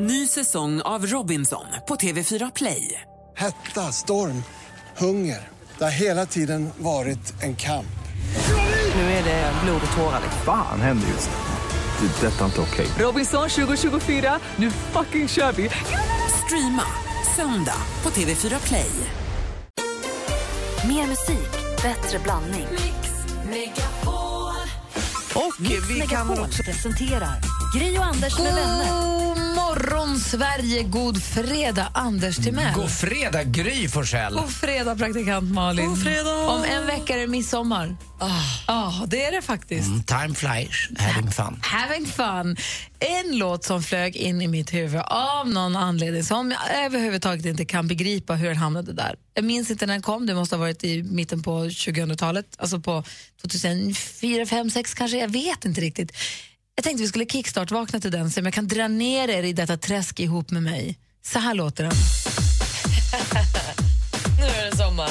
Ny säsong av Robinson på TV4 Play. Hetta, storm, hunger. Det har hela tiden varit en kamp. Nu är det blod och tårar. Fan, händer just det. Detta är inte okej. Robinson 2024, nu fucking kör vi. Streama söndag på TV4 Play. Mer musik, bättre blandning. Mix Megapol. Och Mix vi Megapol kan också presentera Gri och Anders med vänner. Morgon Sverige, god fredag Anders till mig. God fredag Gry Forssell. God fredag praktikant Malin. God fredag. Om en vecka är det midsommar. Det är det faktiskt. Time flies, having fun. Having fun. En låt som flög in i mitt huvud av någon anledning som jag överhuvudtaget inte kan begripa hur den hamnade där. Jag minns inte när den kom, det måste ha varit i mitten på 2000-talet. Alltså på 2004, 5, 6 kanske, jag vet inte riktigt. Jag tänkte vi skulle kickstart-vakna till den så jag kan dra ner er i detta träsk ihop med mig. Så här låter den. Nu är det sommar.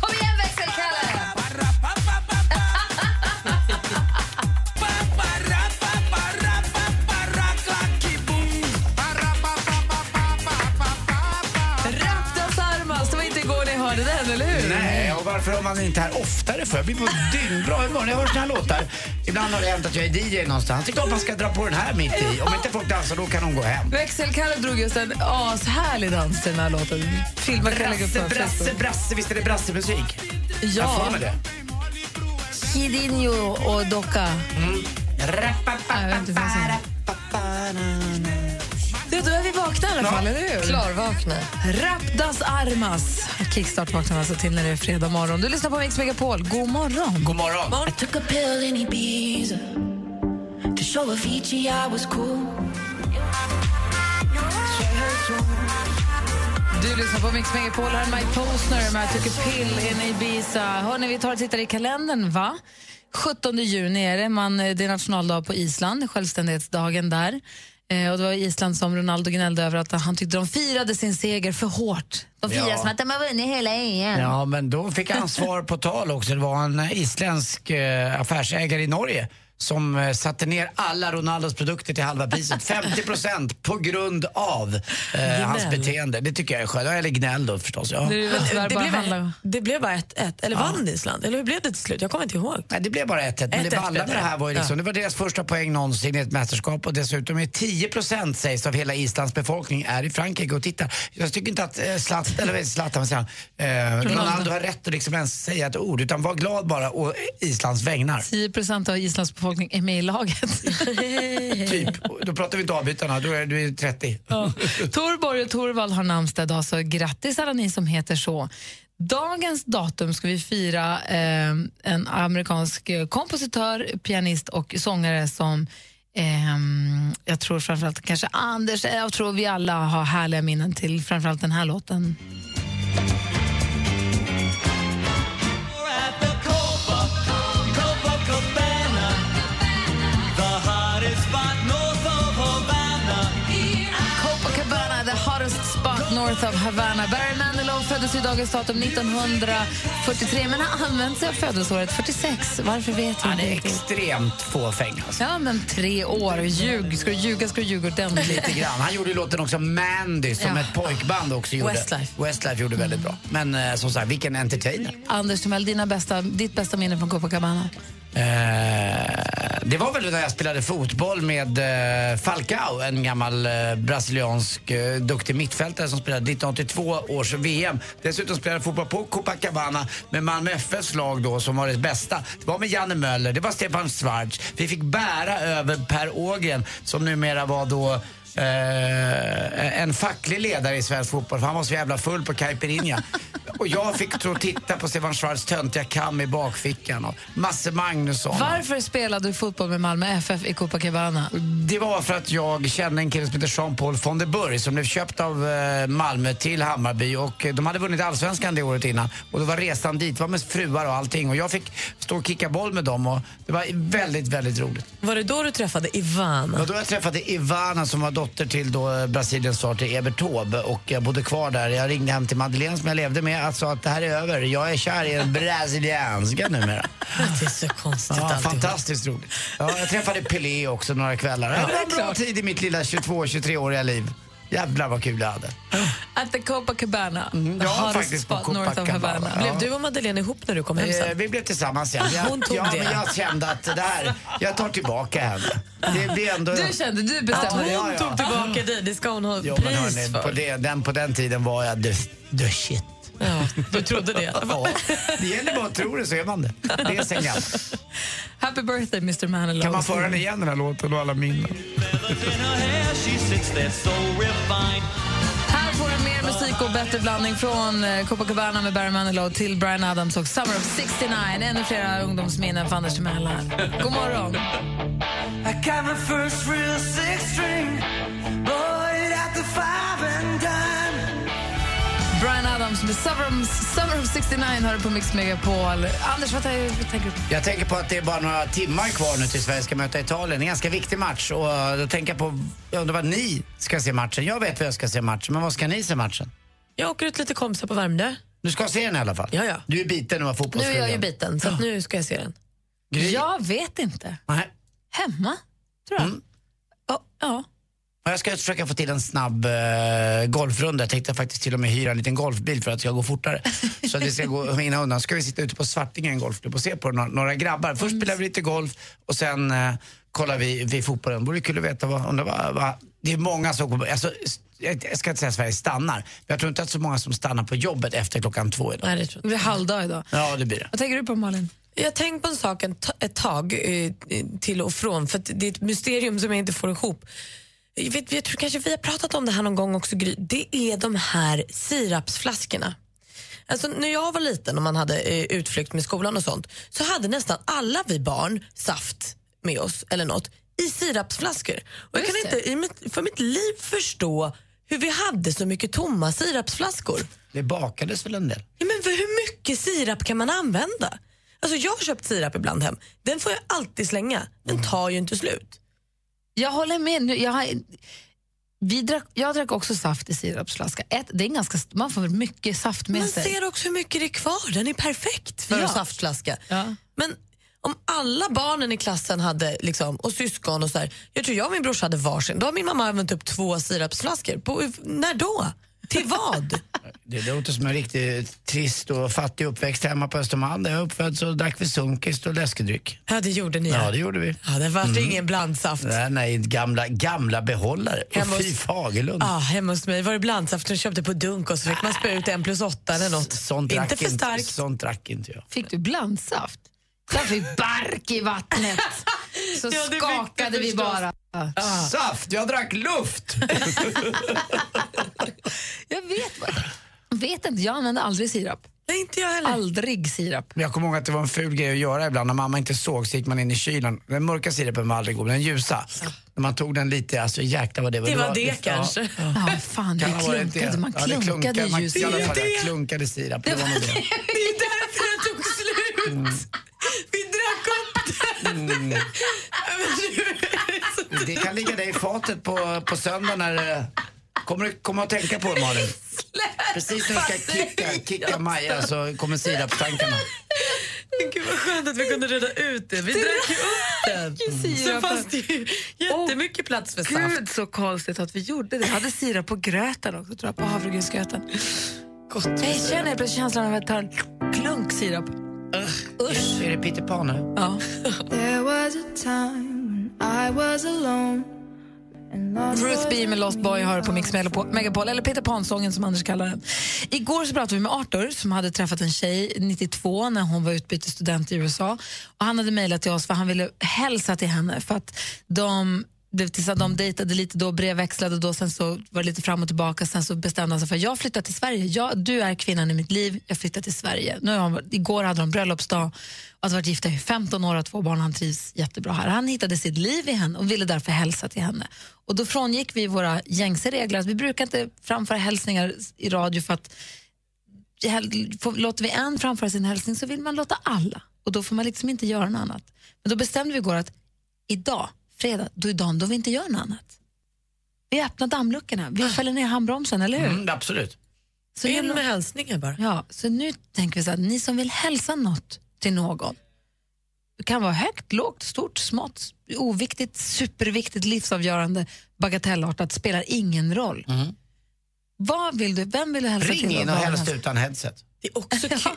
Kom igen, växelkalle! Raptas armas, det var inte igår ni hörde den, eller hur? Nej, och varför har man inte här oftare för? Jag blir på dynbra humör när jag hör såna här låtar. Ibland har det hänt att jag är DJ någonstans. Tycker att man ska dra på den här mitt i. Om inte folk dansar, då kan de gå hem. Växelkalle drog just en ashärlig dans till den här låten. Filma kan lägga upp på brasse, visst är det brassemusik? Ja. Det. Hidinho och Doka. Då är vi vakna i alla fall, eller hur? Klar vakna. Raptas armas. Kickstart vaknar alltså till när det är fredag morgon. Du lyssnar på Mix Megapol. God morgon. God morgon. I took a pill in Ibiza to show a Fiji I was cool. Du lyssnar på Mix Megapol. Här är Mike Posner med I took a pill in Ibiza. Hörrni, vi tar och tittar i kalendern, va? 17 juni är det. Det är nationaldag på Island. Självständighetsdagen där. Och det var Island som Ronaldo gnällde över att han tyckte de firade sin seger för hårt. De firade som att de har vunnit hela EM. Ja, men då fick han svar på tal också. Det var en isländsk affärsägare i Norge som satte ner alla Ronaldos produkter till halva priset. 50% på grund av hans beteende. Det tycker jag är skönt. Eller gnäll då förstås. Ja. Det blev bara ett. Eller vann Island? Eller hur blev det till slut? Jag kommer inte ihåg. Nej, det blev bara ett. Men det ballade det här var ju liksom. Det var deras första poäng någonsin i ett mästerskap. Och dessutom är 10% sägs av hela Islands befolkning är i Frankrike. Och titta, jag tycker inte att Ronaldo har rätt att liksom ens säga ett ord. Utan var glad bara och Islands vägnar. 10% av Islands befolkning är med i laget. Typ, då pratar vi inte avbytarna, då är du 30. Ja. Torborg och Torvald har namnsdag idag, så grattis alla ni som heter så. Dagens datum ska vi fira en amerikansk kompositör, pianist och sångare som jag tror framförallt kanske Anders, jag tror vi alla har härliga minnen till framförallt den här låten. North of Havana. Barry Manilow föddes i dagens datum 1943, men har använt sig av födelsåret 46. Varför vet jag inte? Han är extremt fåfäng. Alltså. Ja, men 3 år. Ska du ljuga ordentligt. Lite grann. Han gjorde ju låten också Mandy, som ett pojkband också gjorde. Westlife gjorde väldigt bra. Men som sagt, vilken entertainer. Anders Timell, ditt bästa minne från Copacabana? Det var väl när jag spelade fotboll med Falcao, en gammal brasiliansk duktig mittfältare som spelade 1982 års VM. Dessutom spelade jag fotboll på Copacabana med Malmö FFs lag då, som var det bästa. Det var med Janne Möller, det var Stefan Schwarz. Vi fick bära över Per Ågren, som numera var då en facklig ledare i svensk fotboll, för han var så jävla full på Caipirinha. Och jag fick titta på Stefan Schwarz töntiga kam i bakfickan och Masse Magnusson. Varför spelade du fotboll med Malmö FF i Copacabana? Det var för att jag kände en kille som heter Jean-Paul von der Burg, som blev köpt av Malmö till Hammarby, och de hade vunnit allsvenskan det året innan, och då var resan dit, var med fruar och allting, och jag fick stå och kicka boll med dem, och det var väldigt, väldigt roligt. Var det då du träffade Ivana? Ja, då jag träffade Ivana, som var dotter till då Brasiliens starter Evert Taube, och jag bodde kvar där. Jag ringde hem till Madeleine som jag levde med att sa att det här är över. Jag är kär i en brasilianska numera. Det är så konstigt. Ja, fantastiskt roligt. Ja, jag träffade Pelé också några kvällar. Ja, det var en bra tid i mitt lilla 22-23-åriga liv. Jävlar vad kul jag hade. At the Copacabana. Ja, faktiskt på Copacabana. Ja. Blev du och Madeleine ihop när du kom hem sen? Vi blev tillsammans igen. Men jag kände att det här, jag tar tillbaka henne. Det blev ändå... Du kände, du bestämde dig. Hon tog tillbaka dig, det ska hon ha pris för. På den tiden var jag the shit. Ja, du trodde det. Ja, det gäller bara att tro det så är man det. Det är sen gammalt. Happy birthday Mr. Manilow. Kan man föra den igen den här låten och alla minnen? Här får en mer musik och bättre blandning från Copacabana med Barry Manilow till Bryan Adams och Summer of 69. Ännu flera ungdomsminnen för Anders Timell. God morgon. I got my first real six string, boy at the five and dime. Bryan Adams med Summer of 69 har du på Mix Megapol. Anders, vad tänker du? Jag tänker på att det är bara några timmar kvar nu till Sverige ska möta Italien. En ganska viktig match. Och då tänker jag på om det var ni ska se matchen. Jag vet vad jag ska se matchen, men vad ska ni se matchen? Jag åker ut lite kompisar på Värmdö. Du ska se den i alla fall? Ja. Du är biten av fotbollsklubben. Nu är jag ju biten, så nu ska jag se den. Jag vet inte. Nej. Hemma, tror jag. Ja. Jag ska försöka få till en snabb golfrunda. Jag tänkte faktiskt till och med hyra en liten golfbil för att jag går fortare. Så att vi ska gå innan undan. Så ska vi sitta ute på Svartingen golfklubb och se på några grabbar. Först spelar vi lite golf och sen kollar vi fotbollen. Det vore kul att veta vad det är många som går på. Alltså, jag ska inte säga att Sverige stannar. Men jag tror inte att så många som stannar på jobbet efter 2:00 idag. Nej, det tror jag. Det blir halvdag idag. Ja, det blir det. Vad tänker du på, Malin? Jag tänkt på en sak ett tag till och från. För att det är ett mysterium som jag inte får ihop. Jag tror kanske vi har pratat om det här någon gång också, Gry. Det är de här sirapsflaskorna. Alltså när jag var liten och man hade utflykt med skolan och sånt, så hade nästan alla vi barn saft med oss eller något i sirapsflaskor. Och jag kan inte för mitt liv förstå hur vi hade så mycket tomma sirapsflaskor. Det bakades väl en del. Ja, men hur mycket sirap kan man använda? Alltså jag har köpt sirap ibland hem. Den får jag alltid slänga. Den tar ju inte slut. Jag håller med. Jag drack också saft i sirapsflaska. Det är ganska, man får mycket saft med sig. Man ser också hur mycket det är kvar. Den är perfekt för en saftflaska. Ja. Men om alla barnen i klassen hade, liksom, och syskon och så här, jag tror jag och min brorsa hade varsin. Då har min mamma använt upp 2 sirapsflaskor. När då? Till vad? Det låter som en riktigt trist och fattig uppväxt hemma på Östermalm. Där jag uppfödd så drack vi sunkist och läskedryck. Ja, det gjorde ni. Ja, det gjorde vi. Ja, det var ingen blandsaft. Nej, gamla behållare. Och fy Fagerlund. Ja, hemma hos mig var det blandsaft som köpte på dunk och så fick man spö ut 1+8 eller något. Sånt drack inte jag. Fick du blandsaft? Så fick bark i vattnet. Så skakade vi bara. Saft, jag drack luft. Jag vet inte, jag använde aldrig sirap. Nej, inte jag heller. Aldrig sirap. Jag kommer ihåg att det var en ful grej att göra ibland. När mamma inte såg så gick man in i kylen. Den mörka sirapen var aldrig god, den ljusa. När man tog den lite, alltså jäklar vad det var. Det var det kanske. Ja, fan, det klunkade. Man klunkade ljus. I alla fall, jag klunkade sirap. Det var nog det. Det är därför jag tog slut. Vi drack upp den. Det kan ligga där i fatet på söndag när... Kommer du komma att tänka på det, Malin? Precis när du ska kicka Maja så kommer sida på tankarna. Gud vad skönt att vi kunde reda ut det. Vi drack ju upp den. Så fanns det ju jättemycket plats för saft. Gud så konstigt att vi gjorde det. Jag hade sirap på gröten också, tror jag, på havregrynsgröten. Gott. Jag känner plötsligt känslan av att ta en klunk sirap. Usch. Är det Peter Pan nu? Ja. There was a time when I was alone. Ruth B med Lost Boy har på Mix Megapol, eller Peter Pan-sången som Anders kallar den. Igår så pratade vi med Arthur som hade träffat en tjej 92 när hon var utbytesstudent i USA, och han hade mejlat till oss för han ville hälsa till henne för att de dejtade lite då, brevväxlade då, sen så var det lite fram och tillbaka, sen så bestämde han sig för jag flyttar till Sverige, du är kvinnan i mitt liv, jag flyttar till Sverige. Igår hade de bröllopsdag och hade varit gifta i 15 år och 2 barn, han trivs jättebra här. Han hittade sitt liv i henne och ville därför hälsa till henne. Och då frångick vi våra gängse regler, vi brukar inte framföra hälsningar i radio för att låter vi en framföra sin hälsning så vill man låta alla, och då får man liksom inte göra något annat. Men då bestämde vi igår att idag fredag, då är dagen då vi inte gör något annat. Vi öppnar dammluckorna, vi fäller ner handbromsen, eller hur? Mm, absolut. Så in med hälsningar bara. Ja, så nu tänker vi så att ni som vill hälsa något till någon. Det kan vara högt, lågt, stort, smått, oviktigt, superviktigt, livsavgörande, bagatellartat, spelar ingen roll. Mm. Vad vill du? Vem vill du hälsa till? Ring in och hälsa utan headset.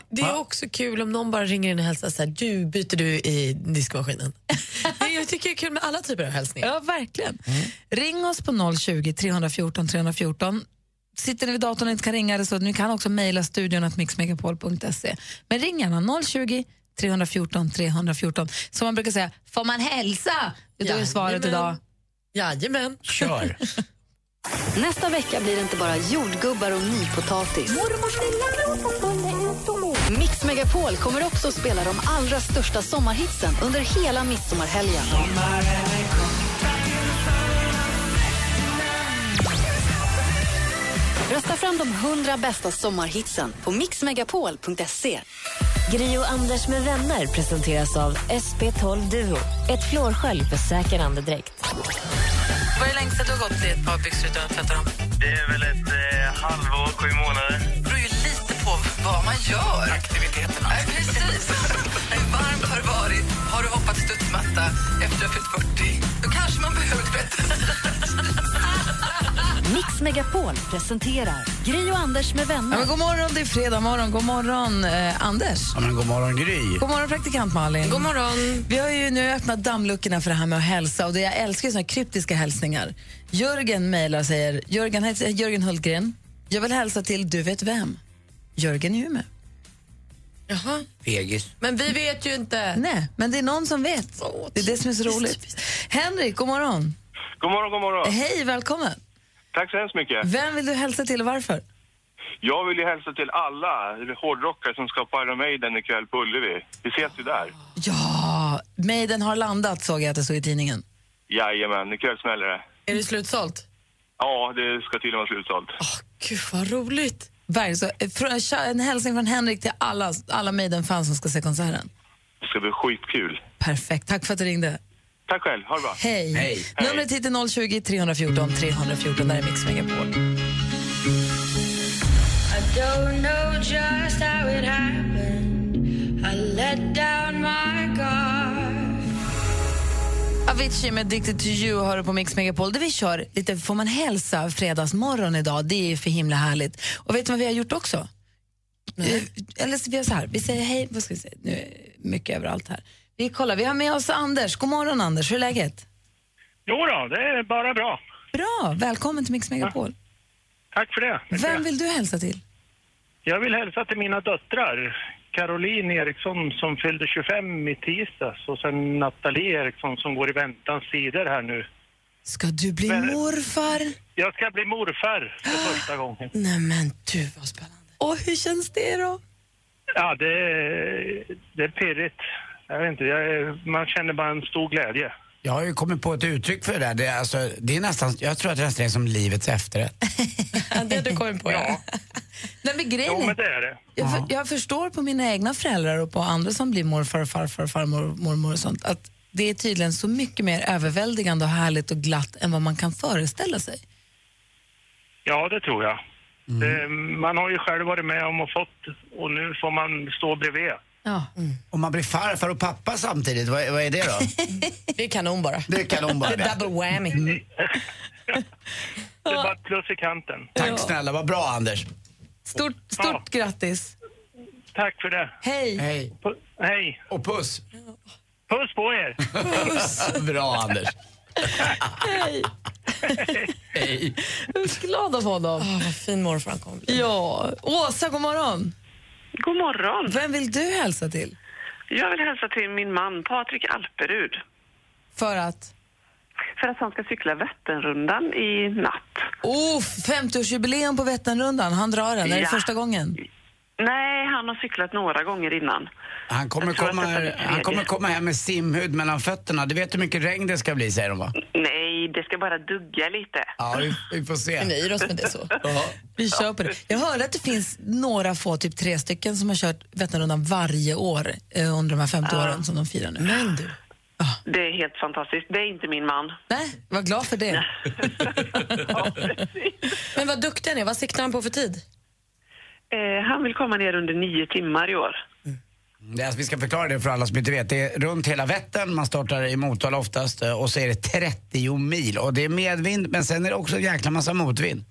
Det är också kul om någon bara ringer in och hälsar så här, du byter du i diskmaskinen. Jag tycker det är kul med alla typer av hälsningar. Ja, verkligen. Mm. Ring oss på 020 314 314. Sitter ni vid datorn och inte kan ringa det så ni kan också mejla studion@mixmegapol.se. Men ring gärna 020 314 314. Som man brukar säga, får man hälsa? Det är svaret idag. Jajamän. Kör. Nästa vecka blir det inte bara jordgubbar och nypotatis. Mix Megapol kommer också spela de allra största sommarhitsen under hela midsommarhelgen. Rösta fram de 100 bästa sommarhitsen på mixmegapol.se. Gri och Anders med vänner presenteras av SP12 Duo. Ett flårskölj för säker andedräkt. Vad är det längst att du har gått i ett par byxor utan att tvätta dem? Det är väl ett halvår, 7 månader. Det beror ju lite på vad man gör. Aktiviteterna. Ja, precis. Hur varmt har det varit? Har du hoppat studsmatta efter du har fyllt 40? Då kanske man behöver tvätta. Mix Megapol presenterar Gry och Anders med vänner. Ja, god morgon, det är fredag morgon. God morgon, Anders. Ja, men god morgon, Gry. God morgon, praktikant Malin. God morgon. Vi har ju nu öppnat dammluckorna för det här med att hälsa. Och det jag älskar är såna kryptiska hälsningar. Jörgen mejlar och säger, Jörgen Hultgren, jag vill hälsa till du vet vem. Jörgen Jume. Jaha. Fegis. Men vi vet ju inte. Nej, men det är någon som vet. Det är det som är så roligt. Henrik, god morgon. God morgon, god morgon. Hej, välkommen. Tack så hemskt mycket. Vem vill du hälsa till och varför? Jag vill ju hälsa till alla hårdrockare som ska på Iron Maiden ikväll på Ullevi. Vi ses ju där. Ja, Maiden har landat, såg jag att det såg i tidningen. Jajamän, ikväll smäller det. Är det slutsålt? Ja, det ska till och med slutsålt. Åh, gud vad roligt. Så, en hälsning från Henrik till alla Maiden-fans som ska se konserten. Det ska bli skitkul. Perfekt, tack för att du ringde. Tack själv, ha det bra. Hej. Numret hit är 020 314 314, där är Mix Megapol. I don't know just how it happened. I let down my guard. Avicii med Addicted to You hör på Mix Megapol. Det vi kör lite får man hälsa fredagsmorgon idag. Det är för himla härligt. Och vet du vad vi har gjort också? Eller så vi gör så här, vi säger hej, vad ska vi säga? Nu är mycket överallt här. Vi har med oss Anders. God morgon, Anders. Hur är läget? Jo då, det är bara bra. Bra, välkommen till Mix Megapol. Ja. Tack för det. Vem vill du hälsa till? Jag vill hälsa till mina döttrar. Caroline Eriksson som fyllde 25 i tisdags och sen Nathalie Eriksson som går i väntans sidor här nu. Ska du bli morfar? Jag ska bli morfar för första gången. Nej men du, vad spännande. Och hur känns det då? Ja, det är pirrigt. Jag vet inte, man känner bara en stor glädje. Jag har ju kommit på ett uttryck för det där. Det är nästan, jag tror att det nästan är som livets efterrätt. Det du kommit på, ja. Nej, men grejen är, men det är det. Jag förstår på mina egna föräldrar och på andra som blir morfar, farfar, farmor, mormor och sånt, att det är tydligen så mycket mer överväldigande och härligt och glatt än vad man kan föreställa sig. Ja, det tror jag. Mm. Man har ju själv varit med om och fått, och nu får man stå bredvid. Ja. Mm. Om man blir farfar och pappa samtidigt, vad är det då? Det är kanon bara. Double whammy. Det är bara plus i kanten. Tack snälla, vad bra Anders. Stort grattis. Tack för det. Hej. Hej. Och puss. Puss på er. Puss. Bra Anders. Hej. Hej. Jag är glad av honom. Vad fin morfar han kom. Ja. Åsa, god morgon. God morgon. Vem vill du hälsa till? Jag vill hälsa till min man Patrik Alperud. För att? För att han ska cykla Vätternrundan i natt. 50-årsjubileum på Vätternrundan. Han drar den, är det första gången? Nej, han har cyklat några gånger innan. Han kommer komma hem med simhud mellan fötterna. Du vet hur mycket regn det ska bli, säger de va? Nej, det ska bara dugga lite. Ja, vi får se. Vi nöjer oss med det så. Vi kör på det. Jag hörde att det finns några få, typ 3 stycken, som har kört Vätternrundan varje år under de här 50 åren som de firar nu. Men du. Det är helt fantastiskt. Det är inte min man. Nej, var glad för det. Ja, men vad duktig han är. Vad siktar han på för tid? Han vill komma ner under 9 timmar i år. Vi ska förklara det för alla som inte vet. Det är runt hela Vättern, man startar i Motala oftast och så är det 30 mil. Och det är medvind, men sen är det också en jäkla massa motvind.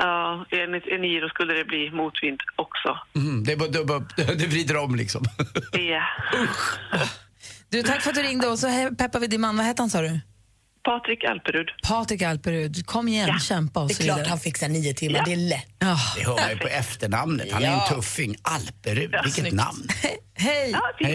Ja, enligt Eniro skulle det bli motvind också. Mm, det är bara dubba upp, det vrider om liksom. Ja. Du, tack för att du ringde och så peppar vi din man. Vad heter han, sa du? Patrik Alperud. Patrik Alperud, kom igen, kämpa och så vidare. Det är klart han fixar 9 timmar, det är lätt. Det hör man ju på efternamnet, han är en tuffing. Alperud, vilket namn. Hej! Ja,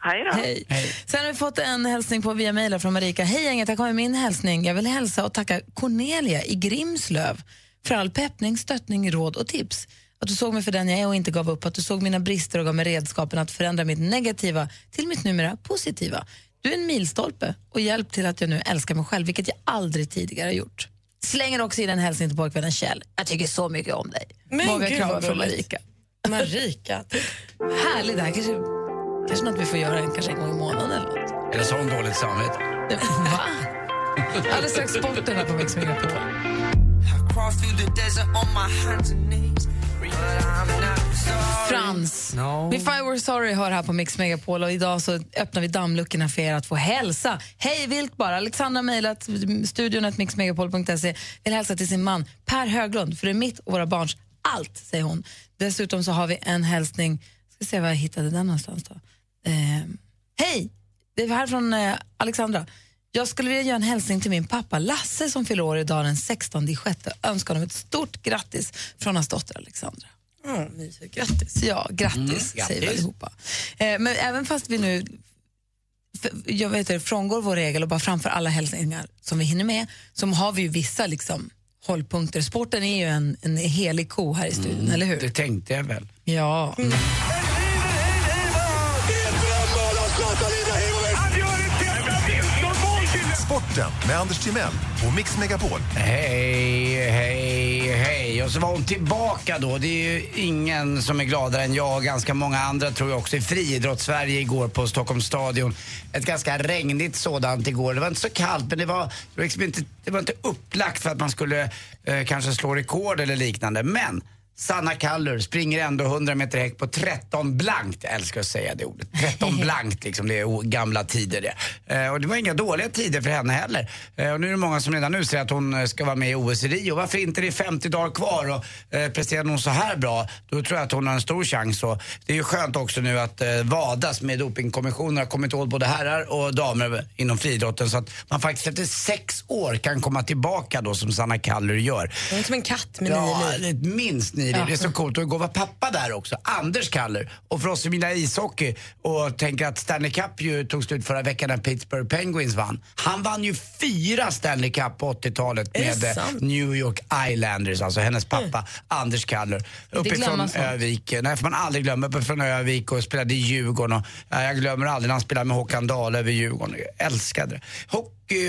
hej. Hej. Sen har vi fått en hälsning på via mejl från Marika. Hej gänget, här kommer min hälsning. Jag vill hälsa och tacka Cornelia i Grimslöv för all peppning, stöttning, råd och tips. Att du såg mig för den jag är och inte gav upp. Att du såg mina brister och gav mig redskapen att förändra mitt negativa till mitt numera positiva. Du är en milstolpe och hjälp till att jag nu älskar mig själv, vilket jag aldrig tidigare har gjort. Slänger också in en hälsning till pojkvännen Kjell. Jag tycker så mycket om dig. Men många krav från Marika. Marika. Härligt, det här kanske något vi får göra en gång i månaden eller något. Eller så dåligt samvete. Va? Alldeles strax sporten här på Mix Megapol. Frans, If I Were Sorry hör här på Mix Megapol. Och idag så öppnar vi dammluckorna för er att få hälsa. Hej vilt bara, Alexandra mejlat studion@mixmegapol.se. Vill hälsa till sin man Per Höglund, för det är mitt och våra barns allt, säger hon. Dessutom så har vi en hälsning. Ska se vad jag hittade den någonstans då. Hej, det är här från Alexandra. Jag skulle vilja göra en hälsning till min pappa Lasse som fyller år idag den 16/6. Önskar honom ett stort grattis från hans dotter Alexandra. Grattis. Ja, grattis, säger vi allihopa. Men även fast vi nu frångår vår regel och bara framför alla hälsningar som vi hinner med, så har vi ju vissa liksom hållpunkter. Sporten är ju en helig ko här i studion, eller hur? Det tänkte jag väl. Ja. Sporten med Anders Timell och Mix Megapol. Hej. Och så var hon tillbaka då. Det är ju ingen som är gladare än jag. Ganska många andra tror jag också. I friidrotts-Sverige igår på Stockholms stadion. Ett ganska regnigt sådant igår. Det var inte så kallt, men det var inte upplagt för att man skulle kanske slå rekord eller liknande. Men Sanna Kallur springer ändå 100 meter häck på 13 blankt. Jag älskar att säga det ordet. 13 blankt, liksom, det är gamla tider det. Och det var inga dåliga tider för henne heller. Och nu är det många som redan nu säger att hon ska vara med i OS i Rio. Varför inte, det är 50 dagar kvar och presterar hon så här bra, då tror jag att hon har en stor chans. Och det är ju skönt också nu att Vadas med dopingkommissionen har kommit åt både herrar och damer inom friidrotten. Så att man faktiskt efter 6 år kan komma tillbaka då som Sanna Kallur gör. Det är som en katt med minst ni. Det är så coolt. Och igår var pappa där också, Anders Kallur. Och för oss i mina ishockey, och tänker att Stanley Cup ju tog slut förra veckan när Pittsburgh Penguins vann. Han vann ju 4 Stanley Cup på 80-talet med New York Islanders. Alltså hennes pappa, Anders Kallur. Uppifrån Öavik. Nej, för man aldrig glömmer. Uppifrån Öavik och spelade i Djurgården. Och jag glömmer aldrig när han spelade med Håkan Dahl över Djurgården. Jag älskade det.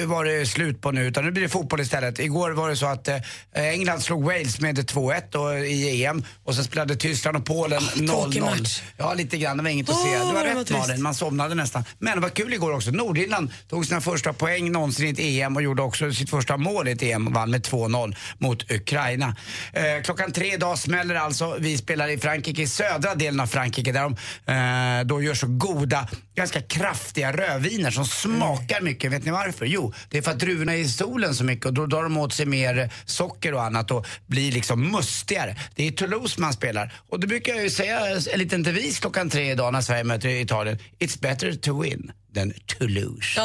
Var det slut på nu, utan nu blir det fotboll istället. Igår var det så att England slog Wales med 2-1 i EM, och sen spelade Tyskland och Polen 0-0. Ja, lite grann, det var inget att se. Det var rätt, Malin, man somnade nästan. Men det var kul igår också. Nordirland tog sina första poäng någonsin i ett EM och gjorde också sitt första mål i ett EM och vann med 2-0 mot Ukraina. 3:00 idag smäller alltså. Vi spelar i Frankrike, i södra delen av Frankrike, där de då gör så goda, ganska kraftiga rödviner som smakar mycket. Vet ni varför? Jo, det är för att druvorna är i solen så mycket och då drar de åt sig mer socker och annat och blir liksom mustigare. Det är i Toulouse man spelar. Och det brukar jag ju säga en liten devis 3:00 idag när Sverige möter Italien. It's better to win than Toulouse.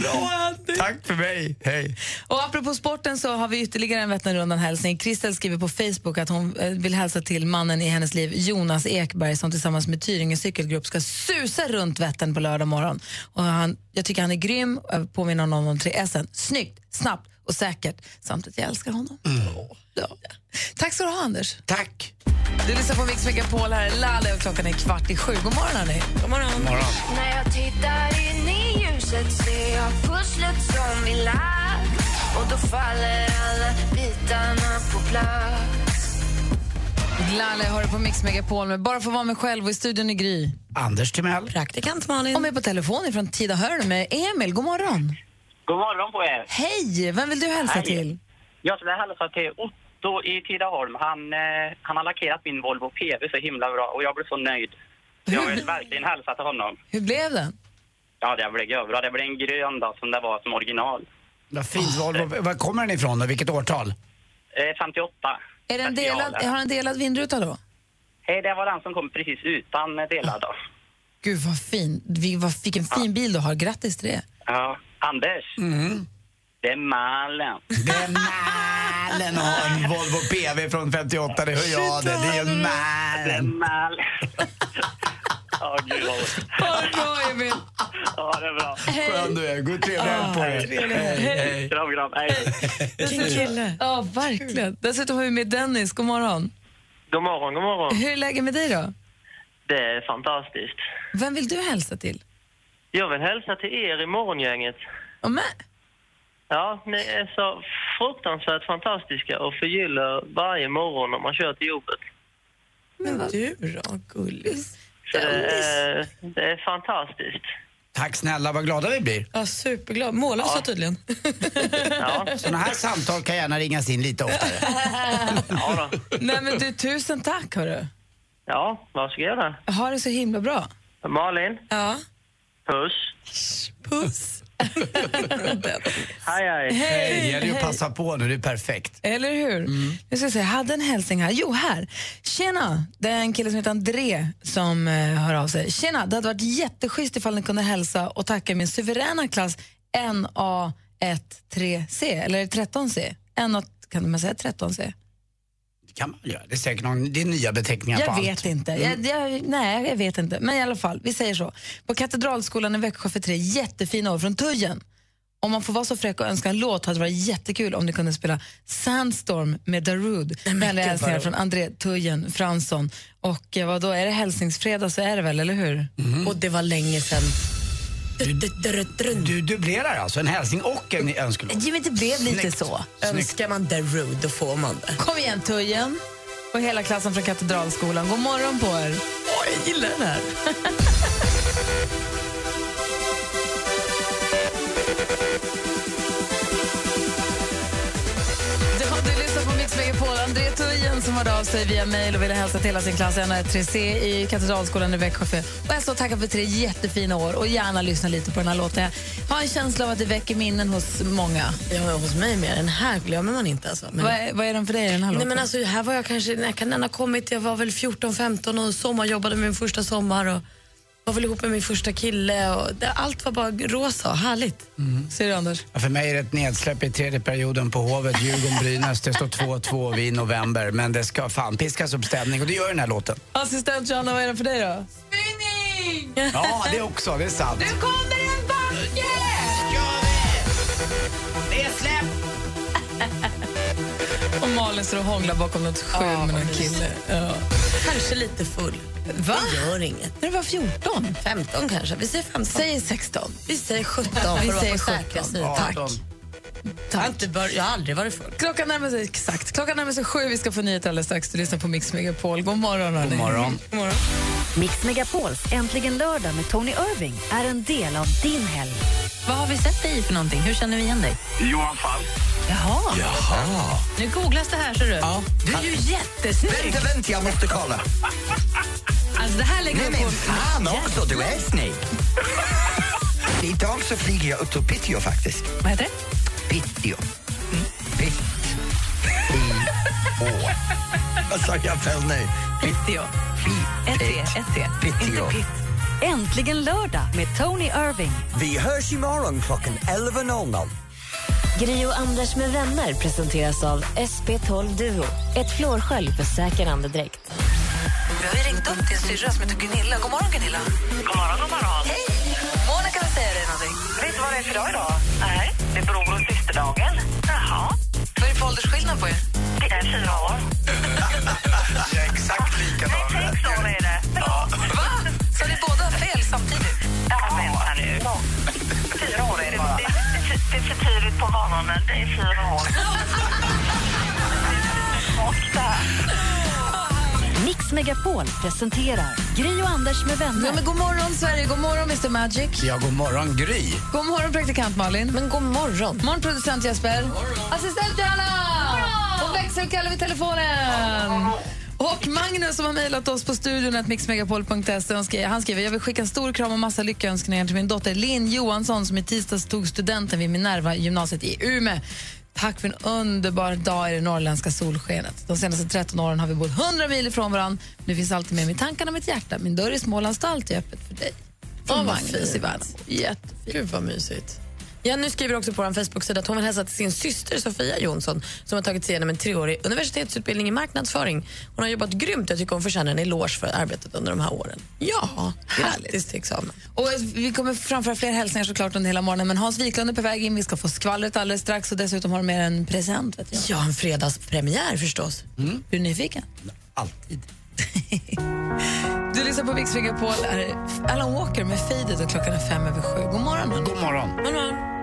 Bra! Tack för mig, hej. Och apropå sporten så har vi ytterligare en Vätternrundan-hälsning. Kristel skriver på Facebook att hon vill hälsa till mannen i hennes liv, Jonas Ekberg, som tillsammans med Tyringens cykelgrupp ska susa runt Vättern på lördag morgon. Och jag tycker han är grym, påminner honom om 3S:en. Snyggt, snabbt och säkert. Samtidigt jag älskar honom. Tack så du ha, Anders. Tack. Du lyssnar på Mix Megapol, här är Lalle och klockan är 17:15. God morgon, hörni. God morgon. God morgon. När jag tittar in i ljuset ser jag pusslet som vi lagt, och då faller alla bitarna på plats. Lalle hör på Mix Megapol, men bara för att vara mig själv, och i studion i Gry Anders Timell, praktikant Malin, och med på telefon från Tidaholm med Emil. God morgon. God morgon på er. Hej, vem vill du hälsa till? Jag vill hälsa till då i Tidaholm, han har lackerat min Volvo PV så himla bra och jag blev så nöjd. Jag vill verkligen hälsa till honom. Hur blev den? Ja, det blev bra. Det blev en grön då, som det var som original. Vad fint Volvo. Var kommer den ifrån då? Vilket årtal? 58. Är den delad, har den delad vindruta då? Nej, det var den som kom precis utan delad då. Gud vad fin. Vilken fin bil du har. Grattis till det. Ja, Anders. Mm. Det är Malen. Det är Malen och en Volvo PV från 58. Det hör jag det. Det är Malen. Det är Malen. Ja, gud vad bra, Emil. Ja, det är bra. Skön du är. God trevlig helg på dig. Hej. Kram, kram. Hej. Vilken kille. Ja, verkligen. Dessutom har vi med Dennis. God morgon. God morgon, god morgon. Hur är läget med dig då? Det är fantastiskt. Vem vill du hälsa till? Jag vill hälsa till er i morgongänget. Och med? Ja, ni är så fruktansvärt fantastiska och förgyller varje morgon när man kör till jobbet. Men vad du då, gullis. Det är fantastiskt. Tack snälla, vad glada vi blir. Ja, superglad. Måla så tydligen. Ja. Sådana här samtal kan gärna ringas in lite oftare. Ja då. Nej men du, tusen tack hörru. Ja, varsågod. Har det så himla bra. Malin? Ja. Puss. Puss. Hej. Hej, gäller ju att passa på nu, det är perfekt. Eller hur? Mm. Nu ska jag säga, jag hade en hälsning här. Jo, här. Tjena, det är en kille som heter André som hör av sig. Tjena, det hade varit jätteschysst ifall ni kunde hälsa och tacka min suveräna klass NA13C, eller 13C. NA, kan man säga 13C? Kan man göra. Det är säkert någon, det är nya beteckningar jag på allt. Jag vet inte. Nej, jag vet inte. Men i alla fall, vi säger så. På Katedralskolan i Växjö för 3, jättefina år från Tujen. Om man får vara så fräck och önska en låt hade det varit jättekul om ni kunde spela Sandstorm med Darude. Vänliga hälsningar från André Tujen Fransson. Och vad då, är det hälsningsfredag så är det väl, eller hur? Mm. Och det var länge sedan. Du dubblerar alltså en hälsning och en önskelåt. Ja, men det blev lite snyggt, så. Snyggt. Önskar man Darude, då får man det. Kom igen, Tujen. Och hela klassen från Katedralskolan. God morgon på er. Åh, jag gillar den här. André Tujen som hörde av sig via mejl och ville hälsa till hela sin klass NR3C i Katedralskolan i Växjö. Och jag så tackar för 3 jättefina år och gärna lyssna lite på den här låten. Jag har en känsla av att det väcker minnen hos många. Ja, hos mig mer. Den här glömmer man inte alltså. Men... Vad är den för dig, den här låten? Nej men alltså, här var jag kanske, jag kan ha kommit, jag var väl 14-15 och sommarjobbade min första sommar och var väl ihop med min första kille och allt var bara rosa och härligt. Mm. Ser du Anders? Ja, för mig är det ett nedsläpp i 3:e perioden på Hovet, Djurgården Brynäs. Det står 2-2 vid november, men det ska fan piskas upp stämning och det gör den här låten. Assistent Johanna, vad är det för dig då? Spinning! Ja, det också, det är sant. Nu kommer en banke! Det är släpp! Och Malin står och hånglar bakom något skönt med en kille. Ja. Kanske lite full. Va? Det gör inget. När det var 14? 15 kanske. Vi säger 15. Säger 16. Vi säger 17. Vi säger 17. Tack. Jag har aldrig varit full. Klockan närmar sig, exakt. Klockan närmar sig 7. Vi ska få nyheter alldeles strax. Du lyssnar på Mix Megapol. God morgon. God morgon. God morgon. Mix Megapols Äntligen lördag med Tony Irving är en del av din helg. Vad har vi sett dig i för någonting? Hur känner vi igen dig? Johan Falk. Jaha. Nu googlas det här, ser du. Ja. Du är ju jättesnygg. Vänta, jag måste kolla. Alltså det här lägger jag på. Men fan också, du är snygg. Idag så flyger jag upp till Piteå faktiskt. Vad heter det? Piteå. Mm. Piteå. Vad sa jag fel nu? Piteå. Piteå. Äntligen lördag med Tony Irving. Vi hörs imorgon klockan 11.00. Gri och Anders med vänner presenteras av SP12 Duo. Ett flårskölj för säker andedräkt. Vi har ringt upp till en syrra som heter Gunilla. God morgon Gunilla. God morgon, god morgon. Hej! Monica vill säga dig någonting. Vet du vad det är för dag idag? Nej, det är bror och systerdagen. Jaha. Vad är det för åldersskillnad på er? Det är 4 år. Jag är exakt likadan. Nej, 6 år är det. Ja. Va? Så ni båda har fel samtidigt? Ja, vänta nu. 4 år är det bara. Det är för tidigt på morgonen, det är 4 år. Mix Megapol presenterar Gry och Anders med vänner. Ja, men god morgon Sverige, god morgon Mr Magic. Ja, god morgon Gry. God morgon praktikant Malin. Men god morgon. Morgon producent Jesper. Morgon. Assistent Johanna. God morgon. Och växelkalle vid telefonen. Och Magnus som har mejlat oss på studion att mixmegapol.se. Han skriver: jag vill skicka en stor kram och massa lyckönskningar till min dotter Linn Johansson som i tisdags tog studenten vid Minerva-gymnasiet i Umeå. Tack för en underbar dag i det norrländska solskenet. De senaste 13 åren har vi bott 100 mil ifrån varandra. Nu finns alltid med mig i tankarna och mitt hjärta. Min dörr i Småland står alltid öppet för dig. Åh, vad fint. Jättefint. Gud, vad mysigt. Jenny skriver också på vår Facebook-sida att hon vill hälsa till sin syster Sofia Jonsson som har tagit sig igenom en 3-årig universitetsutbildning i marknadsföring. Hon har jobbat grymt. Jag tycker hon förtjänar en eloge för arbetet under de här åren. Ja, grattis till examen. Och vi kommer framföra fler hälsningar såklart under hela morgonen. Men Hans Wiklund är på väg in. Vi ska få skvallret alldeles strax. Och dessutom har de med en present, vet jag. Ja, en fredagspremiär förstås. Mm. Är du nyfiken? Alltid. Du lyssnar på Mix Megapol. Här är Alan Walker med Faded och klockan är 5 över 7. God morgon. Hon. God morgon. God morgon.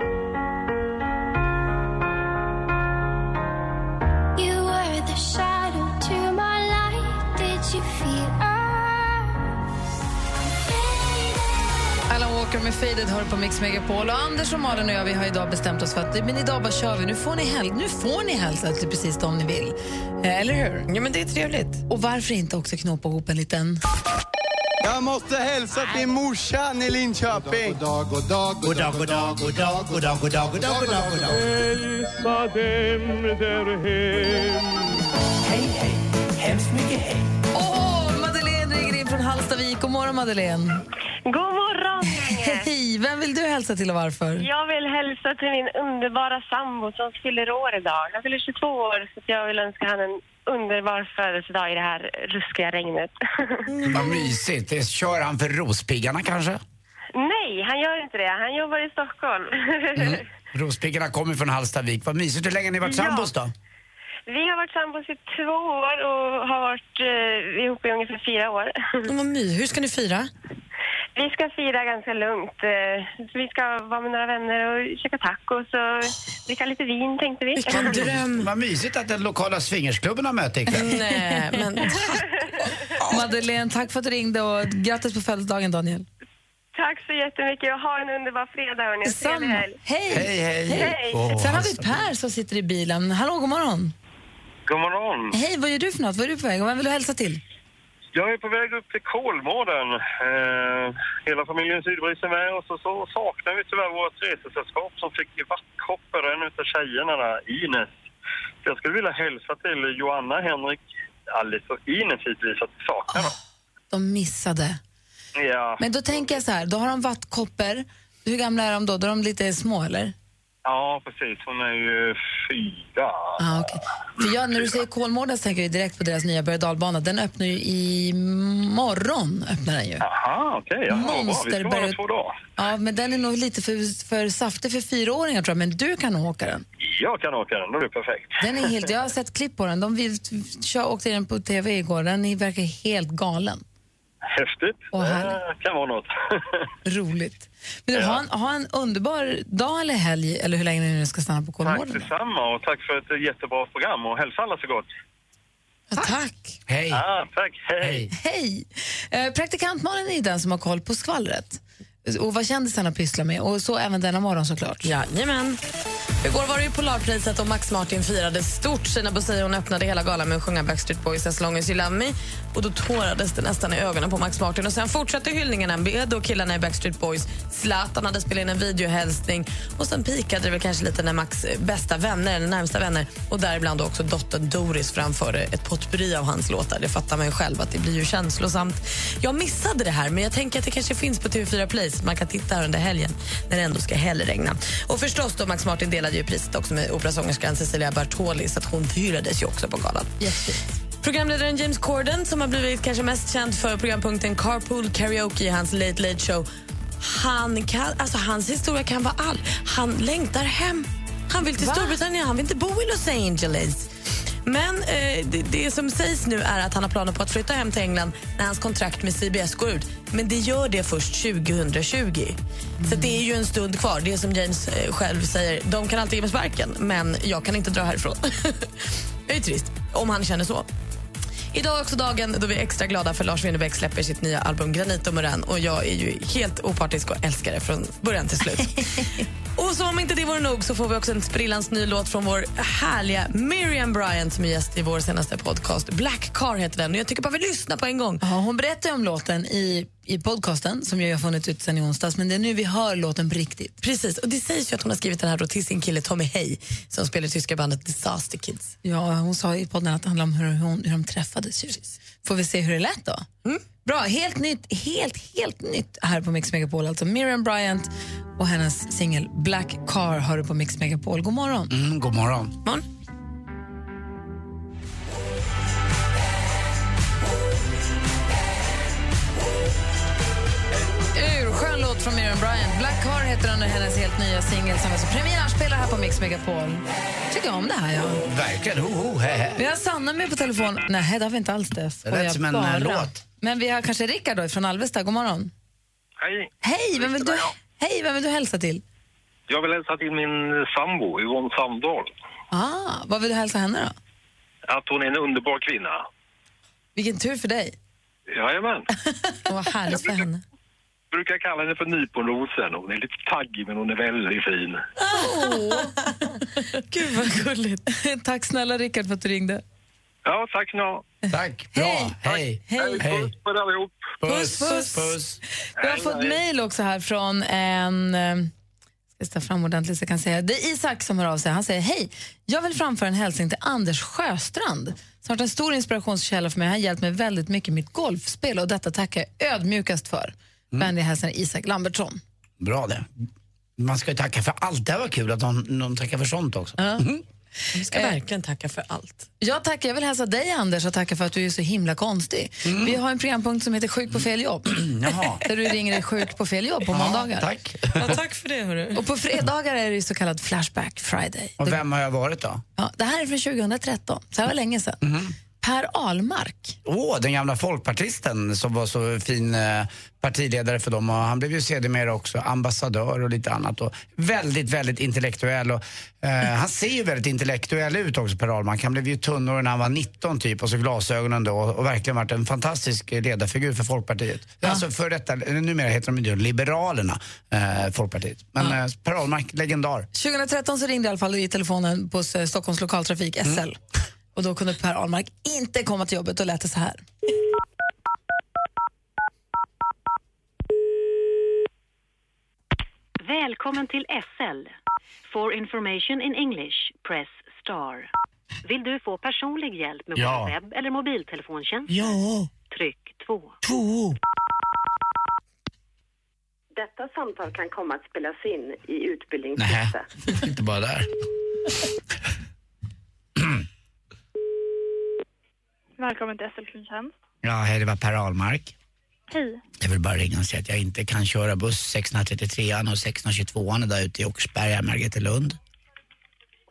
The shadow to my light, did you feel us? Alan Walker med Faded hör på Mix Megapol. Och Anders och Malin och jag, vi har idag bestämt oss för att men idag bara kör vi, nu får ni hälsa till precis det om ni vill. Eller hur? Ja, men det är trevligt. Och varför inte också knåpa ihop en liten... Jag måste hälsa till morsan i Linköping. God dag. Hälsa dem där hem. Hej, hej. Hemskt mycket hej. Åh, Madeleine ringer in från Hallstavik. God morgon, Madeleine. God morgon. Hej, vem vill du hälsa till och varför? Jag vill hälsa till min underbara sambo som fyller år idag. Han fyller 22 år så jag vill önska han en underbar födelsedag i det här ruskiga regnet. Vad mysigt. Kör han för Rospiggarna kanske? Nej, han gör inte det. Han jobbar i Stockholm. Mm. Rospiggarna kommer från Hallstavik. Vad mysigt. Hur länge har ni varit sambos då? Vi har varit sambos i 2 år och har varit ihop i ungefär 4 år. Hur ska ni fira? Vi ska fira ganska lugnt. Vi ska vara med några vänner och käka tacos och dricka lite vin, tänkte vi. Vilken dröm! Vad mysigt att den lokala swingersklubben har möte ikväll. Nej, men... Madeleine, tack för att du ringde och grattis på födelsedagen, Daniel. Tack så jättemycket och ha en underbar fredag, hörni. Samma. Hej. Oh, sen har vi Per som sitter i bilen. Hallå, god morgon. God morgon. Hej, vad gör du för något? Vad är du på väg och vem vill du hälsa till? Jag är på väg upp till Kolmården. Hela familjen Sydbrys är med och så saknar vi tyvärr vårt resesällskap som fick vattkoppor en utav tjejerna där, Ines. Så jag skulle vilja hälsa till Johanna, Henrik, Alice och Ines hittills att sakna dem. De missade. Ja. Men då tänker jag så här, då har de vattkoppor. Hur gamla är de då? Då är de lite små eller? Ja, precis. Hon är ju 4. Ah, okay. För när du säger Kolmården så tänker jag direkt på deras nya Bergdalbana. Den öppnar ju i morgon. Öppnar den ju. Aha, okej. Okay. Monster Berg... 2 dagar. Ja, men den är nog lite för saftig för 4-åringar tror jag. Men du kan nog åka den. Jag kan åka den, då är det perfekt. Den är helt... Jag har sett klipp på den. Jag åkte den på tv igår. Den verkar helt galen. Häftigt. Det kan vara något. Roligt. Men du, ha en underbar dag eller helg, eller hur länge ni nu ska stanna på Kolmården. Tack detsamma och tack för ett jättebra program och hälsa alla så gott. Tack. Hej. Ja, tack. Hej. Praktikant Malin är den som har koll på skvallret. Och vad kändisarna pysslar med. Och så även denna morgon såklart. Jajamän. Igår var det ju Polarpriset och Max Martin firade stort. Sina Bosei, hon öppnade hela galan med att sjunga Backstreet Boys As Long As You Love Me. Och då tårades det nästan i ögonen på Max Martin. Och sen fortsatte hyllningarna med och killarna i Backstreet Boys. Zlatan hade spelat in en videohälsning. Och sen pikade det väl kanske lite när Max bästa vänner, eller närmsta vänner. Och däribland också dottern Doris framförde ett potpourri av hans låtar. Det fattar man ju själv att det blir ju känslosamt. Jag missade det här, men jag tänker att det kanske finns på TV4 Play. Man kan titta här under helgen när det ändå ska hellregna. Och förstås då, Max Martin delade ju priset också med operasångerskan Cecilia Bartoli, så att hon hyrades ju också på galan. Jättefint. Programledaren James Corden, som har blivit kanske mest känd för programpunkten Carpool Karaoke i hans Late Late Show. Hans historia kan vara all. Han längtar hem. Han vill till Storbritannien, han vill inte bo i Los Angeles. Men det som sägs nu är att han har planer på att flytta hem till England när hans kontrakt med CBS går ut. Men det gör det först 2020. Så det är ju en stund kvar. Det är som James själv säger, de kan alltid ge mig sparken, men jag kan inte dra härifrån. Det är trist, om han känner så. Idag är också dagen då vi är extra glada för Lars Winnerbäck släpper sitt nya album Granit och Morän. Och jag är ju helt opartisk och älskar det från början till slut. Och så om inte det vore nog så får vi också en sprillans ny låt från vår härliga Miriam Bryant som är gäst i vår senaste podcast. Black Car heter den och jag tycker bara vi lyssnar på en gång. Ja, hon berättar om låten i podcasten som jag har funnit ut sen i onsdags, men det är nu vi hör låten på riktigt. Precis, och det sägs ju att hon har skrivit den här då till sin kille Tommy Hey som spelar i tyska bandet Disaster Kids. Ja, hon sa i podden att det handlar om hur de träffades. Precis. Får vi se hur det lät då? Mm. Bra, helt nytt här på Mix Megapol. Alltså Miriam Bryant och hennes singel Black Car har du på Mix Megapol. God morgon. God morgon. Morgon. Urskön låt från Miriam Bryant. Black Car heter den och hennes helt nya singel som alltså premiärspelar här på Mix Megapol. Tycker jag om det här, ja. Verkligen, vi har Sanna med på telefon. Nej, det har vi inte alls det. Det är som en låt. Men vi har kanske Rickard då från Alvesta. God morgon. Hej. Hej, vem vill du hälsa till? Jag vill hälsa till min sambo, Yvonne Samdahl. Ah, vad vill du hälsa henne då? Att hon är en underbar kvinna. Vilken tur för dig. Jajamän. Vad härligt för henne. Jag brukar kalla henne för nyponrosen. Hon är lite taggig men hon är väldigt fin. Gud vad gulligt. Tack snälla Rickard för att du ringde. Ja, tack snälla. Tack, bra, hej. Puss på allihop. Puss. Jag har fått mejl också här från en... Ska stå fram ordentligt så jag kan säga. Det är Isak som hör av sig. Han säger, hej, jag vill framföra en hälsning till Anders Sjöstrand. Som har en stor inspirationskälla för mig. Han har hjälpt mig väldigt mycket i mitt golfspel. Och detta tackar jag ödmjukast för. Vänlig hälsning Isak Lambertsson. Bra det. Man ska ju tacka för allt. Det var kul att de tackar för sånt också. Ja. Vi ska verkligen tacka för allt. Jag vill hälsa dig Anders och tacka för att du är så himla konstig. Vi har en programpunkt som heter Sjuk på fel jobb. Där du ringer dig sjuk på fel jobb på måndagar. Tack. Ja, tack för det hörru. Och på fredagar är det så kallad Flashback Friday. Och vem har jag varit då? Ja, det här är från 2013, så det var länge sedan. Per Ahlmark. Den gamla folkpartisten som var så fin partiledare för dem. Och han blev ju sedermera också ambassadör och lite annat. Och väldigt, väldigt intellektuell. Och, han ser ju väldigt intellektuell ut också, Per Ahlmark. Han blev ju tunnor när han var 19 typ och så glasögonen då. Och verkligen varit en fantastisk ledarfigur för Folkpartiet. Ja. Alltså för detta, numera heter de ju Liberalerna, Folkpartiet. Men Per Ahlmark, legendar. 2013 så ringde i alla fall i telefonen på Stockholms lokaltrafik, SL. Och då kunde Per Ahlmark inte komma till jobbet och lät det så här. Välkommen till SL. For information in English, press star. Vill du få personlig hjälp med vår webb- eller mobiltelefontjänst? Ja. Tryck 2. Detta samtal kan komma att spelas in i utbildningssyfte. Nej, inte bara där. Välkommen till SL-tjänst. Ja, hej, det var Per Ahlmark. Hej. Jag vill bara ringa och säga att jag inte kan köra buss 633an och 622an där ute i Oxberga, Margretelund.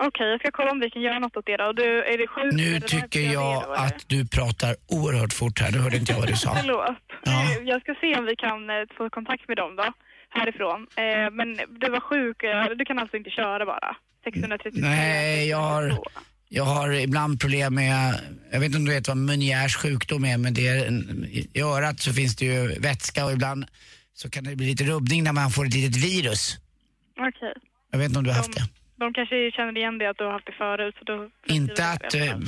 Okej, jag ska kolla om vi kan göra något åt det då. Du, är det sjukt? Nu tycker jag att du pratar oerhört fort här. Du hörde inte jag vad du sa. Förlåt. Ja. Jag ska se om vi kan få kontakt med dem då, härifrån. Men du var sjuk, du kan alltså inte köra bara. 633. Nej, jag har ibland problem med, jag vet inte om du vet vad Meuniers sjukdom är, men det är i örat så finns det ju vätska och ibland så kan det bli lite rubbning när man får ett litet virus. Okej. Jag vet inte om du har haft det. De kanske känner igen det att du har haft det förut. Så då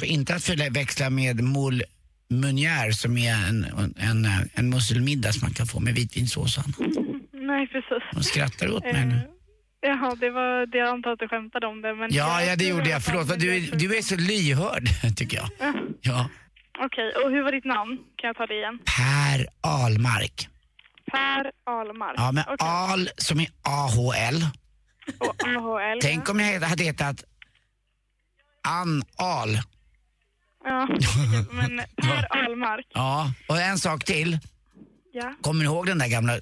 inte att förväxla med moule Meunier som är en musselmiddag som man kan få med vitvinsåsan. Nej, precis. De skrattar åt mig nu. Ja, det jag antar att du skämtade om det. Men ja, det gjorde jag. Förlåt, du är så lyhörd, tycker jag. Ja. Okej, och hur var ditt namn? Kan jag ta det igen? Per Ahlmark. Per Ahlmark. Ja, men okay. Al som är AHL. Och AHL. Tänk om jag hade hetat Ann Ahl. Ja, men Per Ahlmark. Ja, och en sak till. Ja. Kommer du ihåg den där gamla...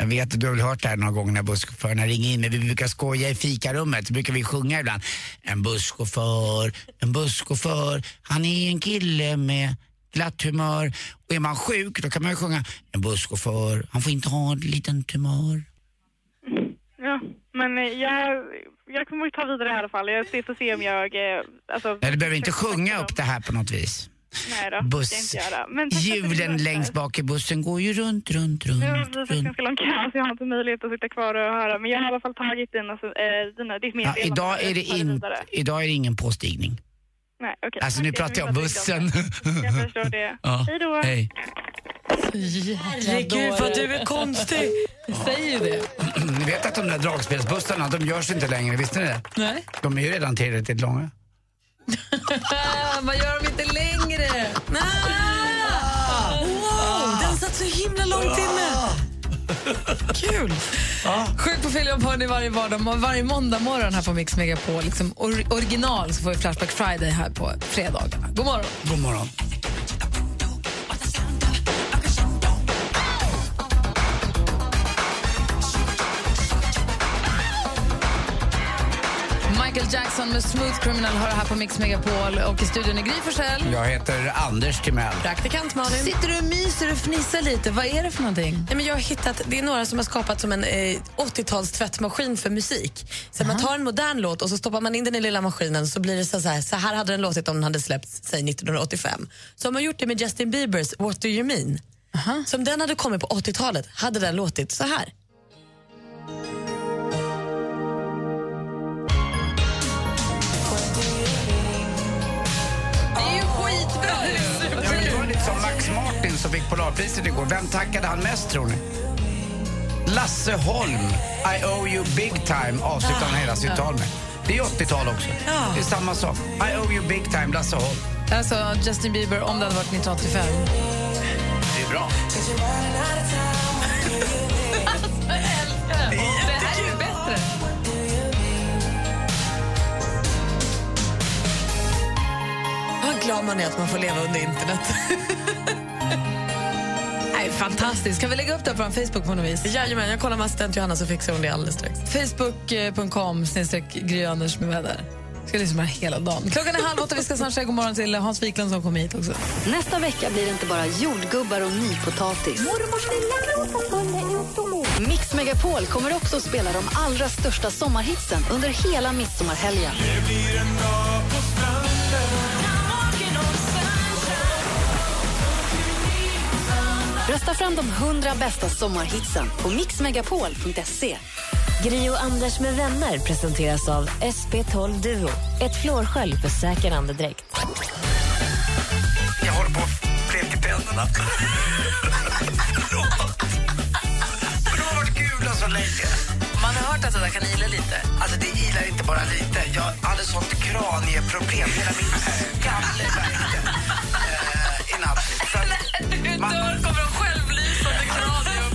Jag vet att du har väl hört det här några gånger när busschaufförerna ringer in, men vi brukar skoja i fikarummet, så brukar vi sjunga ibland. En busschaufför, han är en kille med glatt humör. Och är man sjuk, då kan man ju sjunga en busschaufför, han får inte ha en liten tumör. Ja, men jag kommer att ta vidare i alla fall. Jag får se om jag... Alltså, nej, du behöver inte sjunga upp det här på något vis. Nej då, buss. Det är inte jag då. Men hjulen längst bak i bussen går ju runt. Det var precis ganska långt kvar, så jag har inte möjlighet att sitta kvar och höra. Men jag har i alla fall tagit dina ditt meddelande. Idag är det ingen påstigning. Nej, okej. Alltså nu pratar jag om bussen. Jag förstår det. Ja. Hej då. Hej. Herregud vad du är konstig. Säg ju det. Ni vet att de där dragspelsbussarna, de görs inte längre, visste ni det? Nej. De är ju redan tillräckligt långa. Vad gör de inte längre? Nej! Wow, den satt så himla långt inne. Kul! Sjuk på film hör ni varje vardag och varje måndag morgon här på Mix Megapol. Liksom original, så får vi Flashback Friday här på fredagarna. God morgon! God morgon! Michael Jackson med Smooth Criminal hör här på Mix Megapol. Och i studion är Gry Forssell. Jag heter Anders Timell. Praktikant Malin. Sitter du och myser och fnissar lite? Vad är det för någonting? Nej, men jag har hittat, det är några som har skapat som en 80-tals tvättmaskin för musik. Så man tar en modern låt och så stoppar man in den i lilla maskinen. Så blir det så här hade den låtit om den hade släppts, säg 1985. Så har man gjort det med Justin Biebers What Do You Mean. Som den hade kommit på 80-talet hade den låtit så här. Som Max Martin som fick Polarpriset igår. Vem tackade han mest, tror ni? Lasse Holm, I owe you big time, avslutade han hela sitt tal med. Det är 80-tal också. Det är samma sak. I owe you big time, Lasse Holm. Alltså Justin Bieber om det hade varit 1985. Det är bra. Det här är ju bättre. Vad glad man är att man får leva under internet. Nej, fantastiskt. Kan vi lägga upp det på en Facebook på något vis? Jajamän, jag kollar med assistent Johanna så fixar hon det alldeles strax. Facebook.com/Gry Anders med väder. Ska lyssna hela dagen. Klockan är 7:30 och vi ska snart säga god morgon till Hans Wiklund som kom hit också. Nästa vecka blir det inte bara jordgubbar och nypotatis. Mormors lilla Mix Megapol kommer också att spela de allra största sommarhitsen under hela midsommarhelgen. Det blir en dag på stranden. Rösta fram de 100 bästa sommarhitsen på mixmegapol.se. Gri och Anders med vänner presenteras av SP12 Duo. Ett flårskölj för säker andedräkt. Jag håller på att bleka tänderna. Det har varit gula så länge. Man har hört att det där kan ila lite. Alltså det ilar inte bara lite. Jag hade sånt kranieproblem. Hela min skalle i natt. Man dör kommer en självlysande kranium.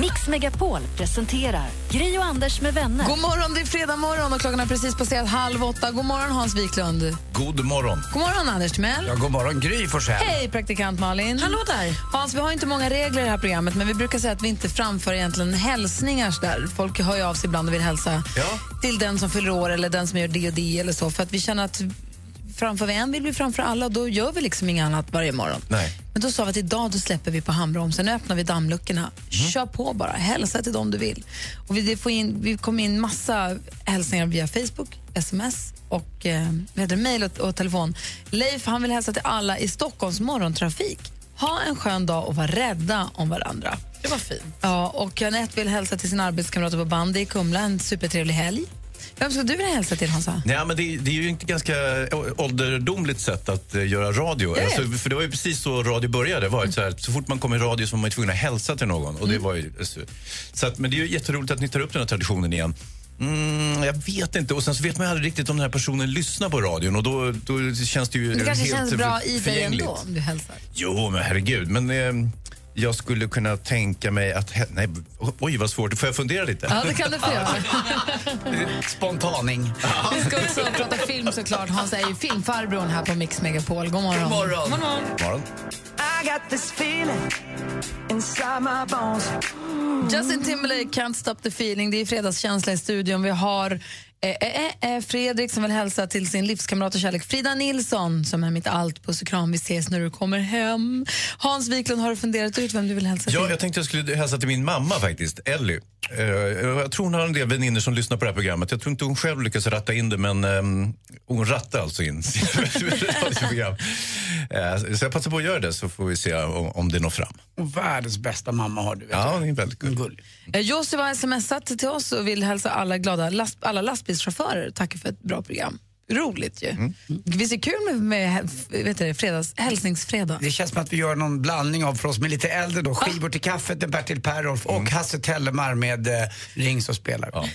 Mix Megapol presenterar Gri och Anders med vänner. God morgon, det är fredag morgon och klockan är precis passerat 7:30. God morgon Hans Wiklund. God morgon. God morgon Anders Timell. Ja, god morgon Gry Forssell. Hej praktikant Malin. Hallå där. Hans, vi har inte många regler i det här programmet, men vi brukar säga att vi inte framför egentligen hälsningar så där. Folk hör ju av sig ibland och vill hälsa till den som fyller år eller den som gör det och det eller så. För att vi känner att framför vem vill vi framför alla och då gör vi liksom inget annat varje morgon. Nej. Men då sa vi att idag då släpper vi på handbromsen, öppnar vi dammluckorna. Kör på bara, hälsa till dem du vill. Och vi kommer in massa hälsningar via Facebook, sms och mejl och telefon. Leif, han vill hälsa till alla i Stockholms morgontrafik. Ha en skön dag och var rädda om varandra. Det var fint. Ja, och Janette vill hälsa till sina arbetskamrater på Bandy i Kumla. En supertrevlig helg. Vem ska du vilja hälsa till, Hansa? Nej, men det är ju inte ganska ålderdomligt sätt att göra radio. Alltså, för det var ju precis så radio började. Var så, här, så fort man kom i radio så var man tvungen att hälsa till någon. Och det var ju, så att, men det är ju jätteroligt att ni tar upp den här traditionen igen. Jag vet inte. Och sen så vet man ju aldrig riktigt om den här personen lyssnar på radion. Och då känns det ju helt förgängligt. Det kanske känns bra i dig ändå om du hälsar. Jo, men herregud. Men... jag skulle kunna tänka mig att... Nej, oj, vad svårt. Får jag fundera lite? Ja, det kan du få göra. Spontaning. Vi ska också prata film såklart. Han säger filmfarbrorn här på Mix Megapol. God morgon. God morgon. God morgon. God morgon. I got this feeling inside my bones. Justin Timberlake, Can't Stop the Feeling. Det är fredagskänsla i studion. Vi har Fredrik som vill hälsa till sin livskamrat och kärlek Frida Nilsson som är mitt allt. Puss och kram, vi ses när du kommer hem. Hans Wiklund, har du funderat ut vem du vill hälsa till? Ja, jag tänkte jag skulle hälsa till min mamma faktiskt, Ellie. Jag tror hon har en del väninner som lyssnar på det här programmet. Jag tror inte hon själv lyckas ratta in det, men hon rattar alltså in sitt program. Så jag passar på att göra det, så får vi se om det når fram. Och världens bästa mamma har du, vet. Ja, det är väldigt gullig. Josef har smsat till oss och vill hälsa alla glada alla lastbilschaufförer. Tack för ett bra program. Roligt ju. Mm. Visst är det kul med hälsningsfredag? Det känns som att vi gör någon blandning av för oss med lite äldre då. Skivor till kaffet, Bertil Perolf och Hasse Tellemar med Rings och spelar. Ja.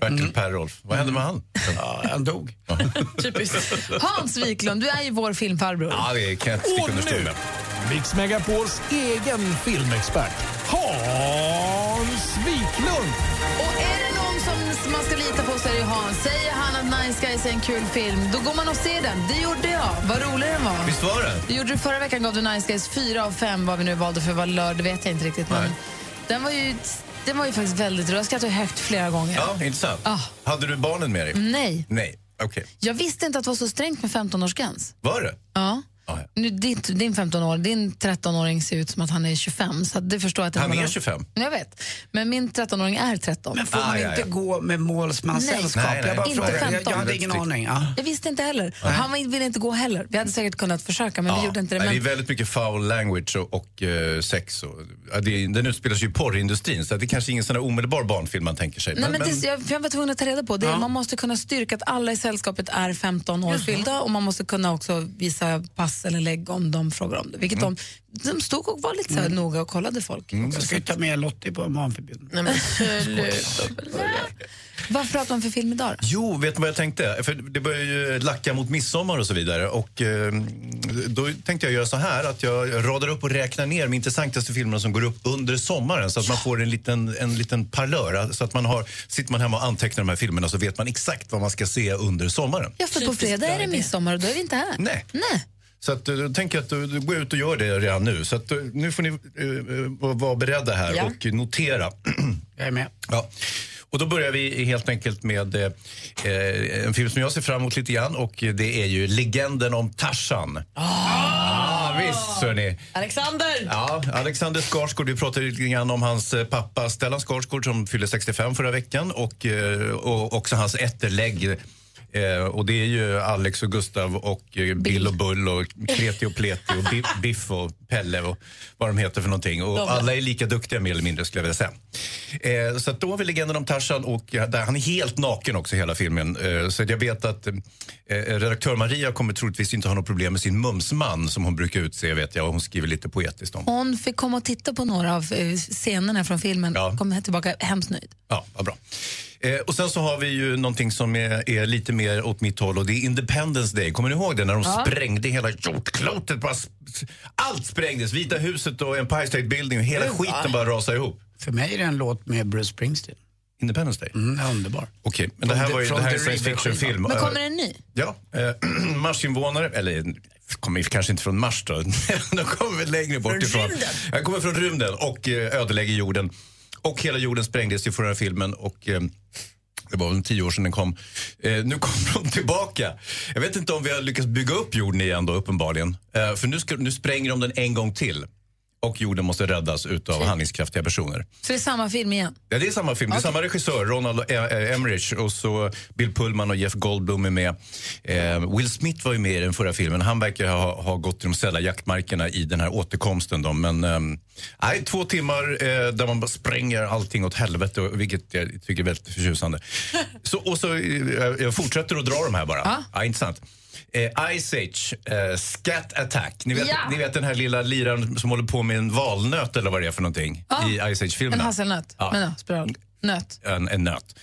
Bertil Perolf. Vad hände med han? Ja, han dog. Ja. Typiskt. Hans Wiklund, du är ju vår filmfarbror. Ja, det kan jag inte sticka under stolen. Mix Megapols egen filmexpert, Hans Wiklund. Och är det någon som man ska lita på så är det Hans. Säger han att Nice Guys är en kul film, då går man och ser den. Det gjorde jag. Vad rolig den var. Visst var det? Det gjorde du förra veckan, gav du Nice Guys 4 av 5, vad vi nu valde för vad lördag vet jag inte riktigt. Men den var ju faktiskt väldigt rolig. Jag skrattade högt flera gånger. Ja, intressant. Ah. Hade du barnen med dig? Nej. Okay. Jag visste inte att det var så strängt med 15-årsgräns. Var det? Ja. Nu, din 15-åring, din 13-åring ser ut som att han är 25, så det förstår jag att han är 25. Jag vet. Men min 13-åring är 13. Men får man inte gå med målsmans sällskap? Nej. Inte 15. Jag hade ingen aning. Ja. Jag visste inte heller. Nej. Han ville inte gå heller. Vi hade säkert kunnat försöka, men vi gjorde inte det. Men... Det är väldigt mycket foul language och sex. Den utspelas ju i porrindustrin, så det är kanske ingen sån här omedelbar barnfilm man tänker sig. Nej, men... Jag var tvungen att ta reda på det. Ja. Man måste kunna styrka att alla i sällskapet är 15 år fyllda, och man måste kunna också visa pass eller lägg om de frågar om det. Vilket de stod och var lite så här noga och kollade folk. Jag ska ju ta med Lottie på en manförbjuden. Nej, men vad pratar man för film idag då? Jo, vet du vad jag tänkte? För det börjar ju lacka mot midsommar och så vidare. Och då tänkte jag göra så här att jag radar upp och räknar ner de intressantaste filmerna som går upp under sommaren, så att man får en liten parlör. Så att sitter man hemma och antecknar de här filmerna, så vet man exakt vad man ska se under sommaren. Ja, för på fredag är det midsommar och då är vi inte här. Nej. Så att, då tänker jag att du går ut och gör det redan nu. Så att, nu får ni vara beredda här och notera. Jag är med. Ja. Och då börjar vi helt enkelt med en film som jag ser fram emot lite grann. Och det är ju Legenden om Tarzan. Visst, hörni. Alexander! Ja, Alexander Skarsgård. Vi pratade lite grann om hans pappa Stellan Skarsgård som fyllde 65 förra veckan. Och också hans ätterlägg. Och det är ju Alex och Gustav och Bill och Bull och Kreti och Pleti och Biff och Pelle och vad de heter för någonting. Och alla är lika duktiga mer eller mindre, skulle jag vilja säga. Så att då har vi Legenden om Tarzan, och där han är helt naken också hela filmen. Så jag vet att redaktör Maria kommer troligtvis inte ha något problem med sin mumsman som hon brukar utse, vet jag. Och hon skriver lite poetiskt om. Hon fick komma och titta på några av scenerna från filmen. Kommer tillbaka hemskt nöjd. Ja, vad bra. Och sen så har vi ju någonting som är lite mer åt mitt håll, och det är Independence Day. Kommer ni ihåg det? När de sprängde hela jordklotet. Allt sprängdes. Vita huset och Empire State Building och hela skiten bara rasade ihop. För mig är det en låt med Bruce Springsteen. Independence Day? Underbar. Okej, men det här är en science fiction-film. Men kommer det en ny? Ja, Marsinvånare, eller... kommer kanske inte från Mars då. De kommer väl längre bort ifrån. Jag kommer från rymden och ödelägger jorden. Och hela jorden sprängdes ju för den här filmen, och det var väl 10 år sedan den kom. Nu kommer de tillbaka. Jag vet inte om vi har lyckats bygga upp jorden igen då, uppenbarligen. För nu spränger de den en gång till. Och jorden måste räddas utav handlingskraftiga personer. Så det är samma film igen? Ja, det är samma film. Det är samma regissör, Ronald Emmerich. Och så Bill Pullman och Jeff Goldblum är med. Will Smith var ju med i den förra filmen. Han verkar ha gått till de sälla jaktmarkerna i den här återkomsten. Då. Men 2 timmar där man bara spränger allting åt helvete. Vilket jag tycker är väldigt förtjusande. Jag fortsätter att dra de här bara. Intressant. Ice Age, Scat Attack. Ni vet den här lilla liran som håller på med en valnöt eller vad det är för någonting i Ice Age-filmerna. En hasselnöt, en nöt.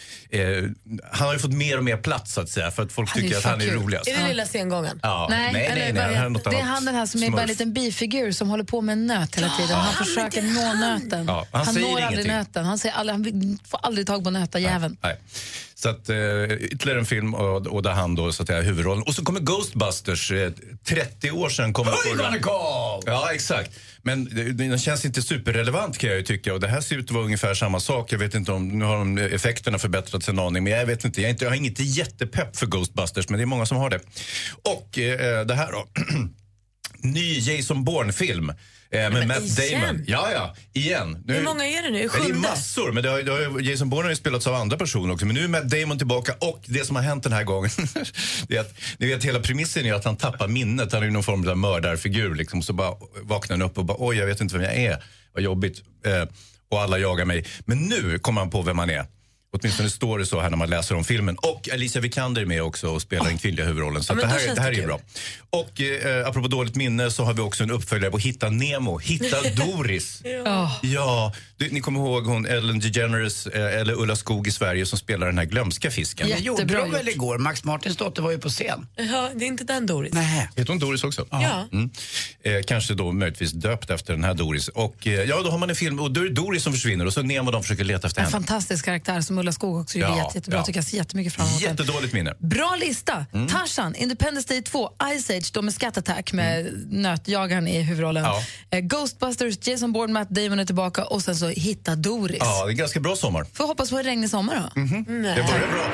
Han har ju fått mer och mer plats, så att säga, för att folk tycker att han är roligast. Är det lilla sengången? Ja. Nej. Det är han den här som är bara en liten bifigur som håller på med en nöt hela tiden. Han försöker nå nöten. Han når aldrig nöten. Han får aldrig tag på nöta jäveln. Nej. Så att ytterligare en film och där han då så att säga huvudrollen. Och så kommer Ghostbusters 30 år sedan kommer på. Ja, exakt. Men den känns inte superrelevant kan jag ju tycka. Och det här ser ut att vara ungefär samma sak. Jag vet inte om, nu har de effekterna förbättrats en aning. Men jag vet inte, jag har inget jättepepp för Ghostbusters. Men det är många som har det. Och det här då. Ny Jason Bourne-film. Men Matt Damon. Ja, ja, igen. Nu, hur många är det nu? 7? Det är massor, men det har Jason Bourne har ju spelats av andra personer också. Men nu är Matt Damon tillbaka och det som har hänt den här gången det är att, ni vet, hela premissen är att han tappar minnet. Han är ju någon form av mördarfigur liksom. Så bara vaknar han upp och bara, oj jag vet inte vem jag är. Vad jobbigt. Och alla jagar mig. Men nu kommer han på vem han är. Åtminstone står det så här när man läser om filmen. Och Alicia Vikander är med också och spelar den kvinnliga huvudrollen. Så ja, det här är bra. Och apropå dåligt minne så har vi också en uppföljare på Hitta Nemo. Hitta Doris. Ja. Ni kommer ihåg hon Ellen DeGeneres eller Ulla Skog i Sverige som spelar den här glömska fisken. Jättebra. Jag väl igår. Max Martins dotter var ju på scen. Ja, det är inte den Doris. Nej. Heter hon Doris också? Ja. Mm. Kanske då möjligtvis döpt efter den här Doris. Och då har man en film och då är det Doris som försvinner och så Nemo de försöker leta efter henne. En fantastisk karaktär som Ulla Skog också gjorde jättebra. Tycker jag ser jättemycket fram emot. Jättedåligt minne. Bra lista. Tarzan, Independence Day 2, Ice Age, de med skattattack med nötjagaren i huvudrollen. Ja. Ghostbusters, Jason Bourne, Matt Damon är tillbaka och sen så Hitta Doris. Ja, det är ganska bra sommar. Får hoppas på en regnig sommar då. Mm-hmm. Det var det bra.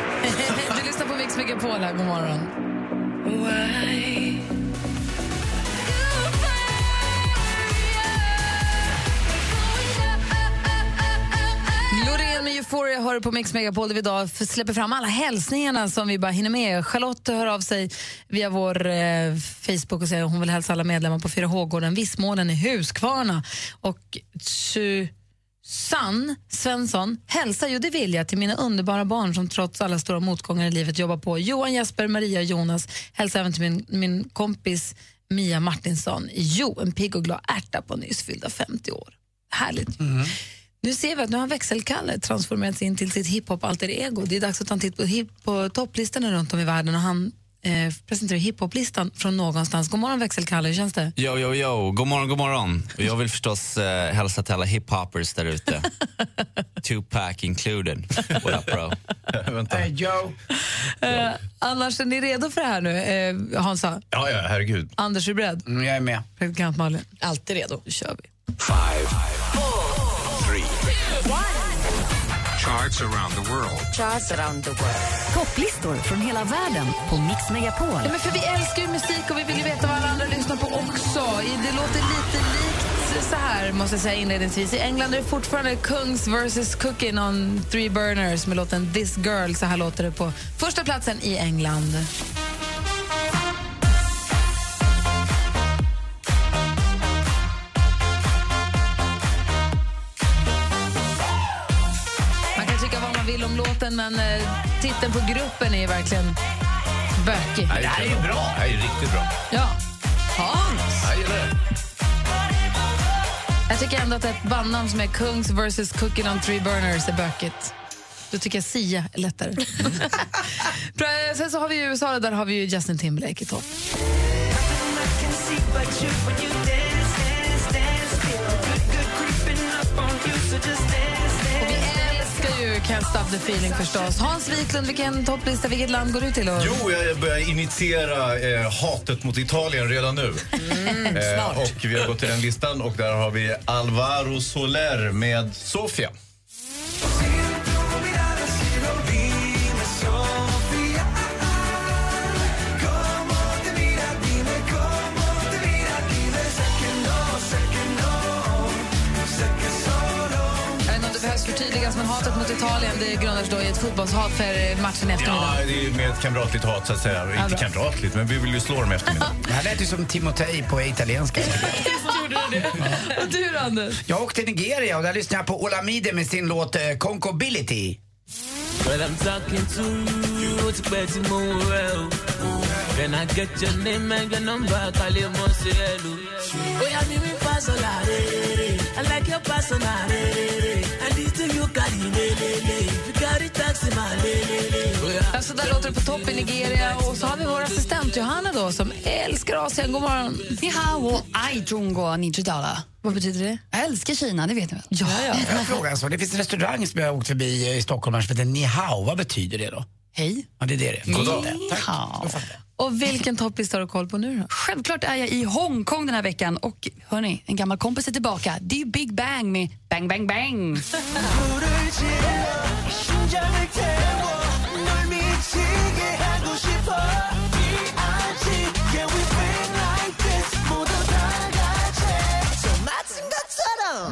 Du lyssnar på Mix Megapol här. God morgon. Loreen med Euphoria hör på Mix Megapol där vi idag släpper fram alla hälsningarna som vi bara hinner med. Charlotte hör av sig via vår Facebook och säger att hon vill hälsa alla medlemmar på 4H-gården Vissmålen i Huskvarna. Och Susanne Svensson hälsar ju det vill jag till mina underbara barn som trots alla stora motgångar i livet jobbar på. Johan, Jesper, Maria och Jonas hälsar även till min kompis Mia Martinsson. Jo, en pigg och glad ärta på nyss fyllda 50 år. Härligt. Mm. Nu ser vi att nu har växelkalle transformerats in till sitt hiphop-alter ego. Det är dags att ta en titt på topplistorna runt om i världen och han presenterar hiphop-listan från någonstans. God morgon växelkalle, hur känns det? Jo, god morgon, god morgon. Och jag vill förstås hälsa till alla hiphoppers där ute. Tupac included. What up bro? Vänta. Hey Joe. Annars är ni redo för det här nu? Hansa? Ja, herregud. Anders, är beredd? Jag är med. Predikant Malin? Alltid redo. Då kör vi. 5, 4, 3, 2, 1. Charts around the world. Charts around the world. Topplistor från hela världen på Mix Megapol. Ja, men för vi älskar ju musik och vi vill ju veta vad alla andra lyssnar på också. Det låter lite likt så här, måste jag säga inledningsvis. I England är det fortfarande Kungs vs. Cooking on 3 Burners med låten This Girl. Så här låter det på första platsen i England. Om låten, men titeln på gruppen är verkligen bökig. Det här är ju bra. Det här är riktigt bra. Ja. Hans. Jag gillar det. Jag tycker ändå att ett bandnamn som är Kungs vs. Cooking on 3 Burners är bökigt. Då tycker jag Sia är lättare. Sen så har vi ju USA, där har vi ju Justin Timberlake i topp. Can't stop the feeling förstås. Hans Wiklund, vilken topplista, vilket land går du till? Och... Jo, jag börjar initiera hatet mot Italien redan nu. Och vi har gått till den listan och där har vi Alvaro Soler med Sofia. Förtydligas, men hatet mot Italien det grundas då i ett fotbollshat för matchen eftermiddag. Ja, det är ju med ett kamratligt hat så att säga. Ja, inte kamratligt, men vi vill ju slå dem eftermiddag. Det här lät ju som Timotej på italienska. Och du då, Anders? Jag åkte till Nigeria och där lyssnade jag på Olamide med sin låt Concability. Well, I'm talking to you, it's better tomorrow. When I get your name and your number, call you Moselu. Oh, yeah, me personality. I like your personality. Alltså där låter det på topp i Nigeria. Och så har vi vår assistent Johanna då som älskar Asien. God morgon. Ni hao, ai jungo, ni jidala. Vad betyder det? Jag älskar Kina, det vet ni väl? Ja, ja. Jag frågar en sak. Det finns en restaurang som jag har åkt förbi i Stockholm som heter Ni Hao. Vad betyder det då? Hej. Ja, det är det. God dag. Tack. Och vilken topplista har du koll på nu då? Självklart är jag i Hongkong den här veckan. Och hörni, en gammal kompis är tillbaka. Det är Big Bang med Bang Bang Bang.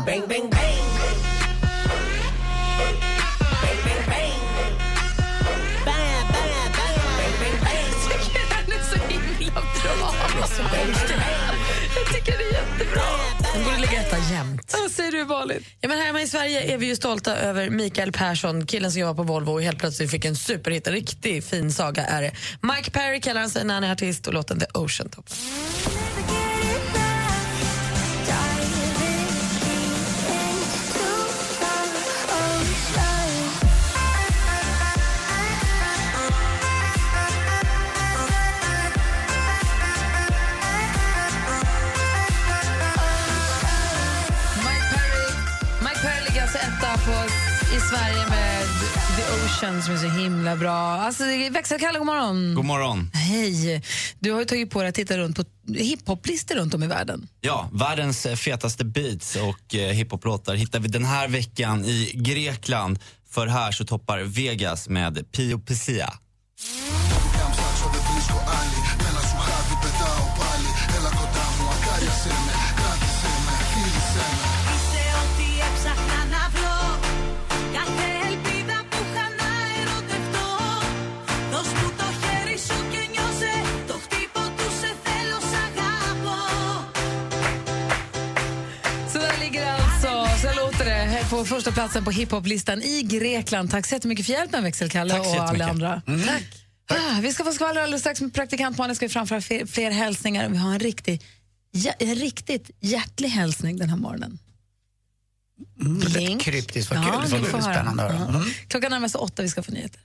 Bang, bang, bang. Bang, bang, bang. Bang, bang, bang. Bang, bang, bang. Jag tycker den är så himla bra. Jag tycker det är jättebra. Den borde ligga etta jämt. Vad säger du, Malin? Ja, men hemma i Sverige är vi ju stolta över Mikael Persson, killen som jobbar på Volvo och helt plötsligt fick en superhit. En riktigt fin saga är det. Mike Perry kallar han sig när han är artist och låten The Ocean Top. I Sverige med The Ocean som är så himla bra. Alltså, växelkalle, god morgon. God morgon. Hej. Du har ju tagit på dig att titta runt på hiphoplistor runt om i världen. Ja, världens fetaste beats och hiphoplåtar hittar vi den här veckan i Grekland. För här så toppar Vegas med Pio Pissia. På första platsen på hiphoplistan i Grekland. Tack så jättemycket för hjälpen, Växelkalle och alla andra. Mm. Tack. Vi ska få skvallra alldeles strax med praktikant Mandy. Ska vi framföra fler hälsningar. Vi har en riktigt hjärtlig hälsning den här morgonen. Lite kryptiskt, vad kul. Det var spännande. Klockan närmast 8, vi ska få nyheter.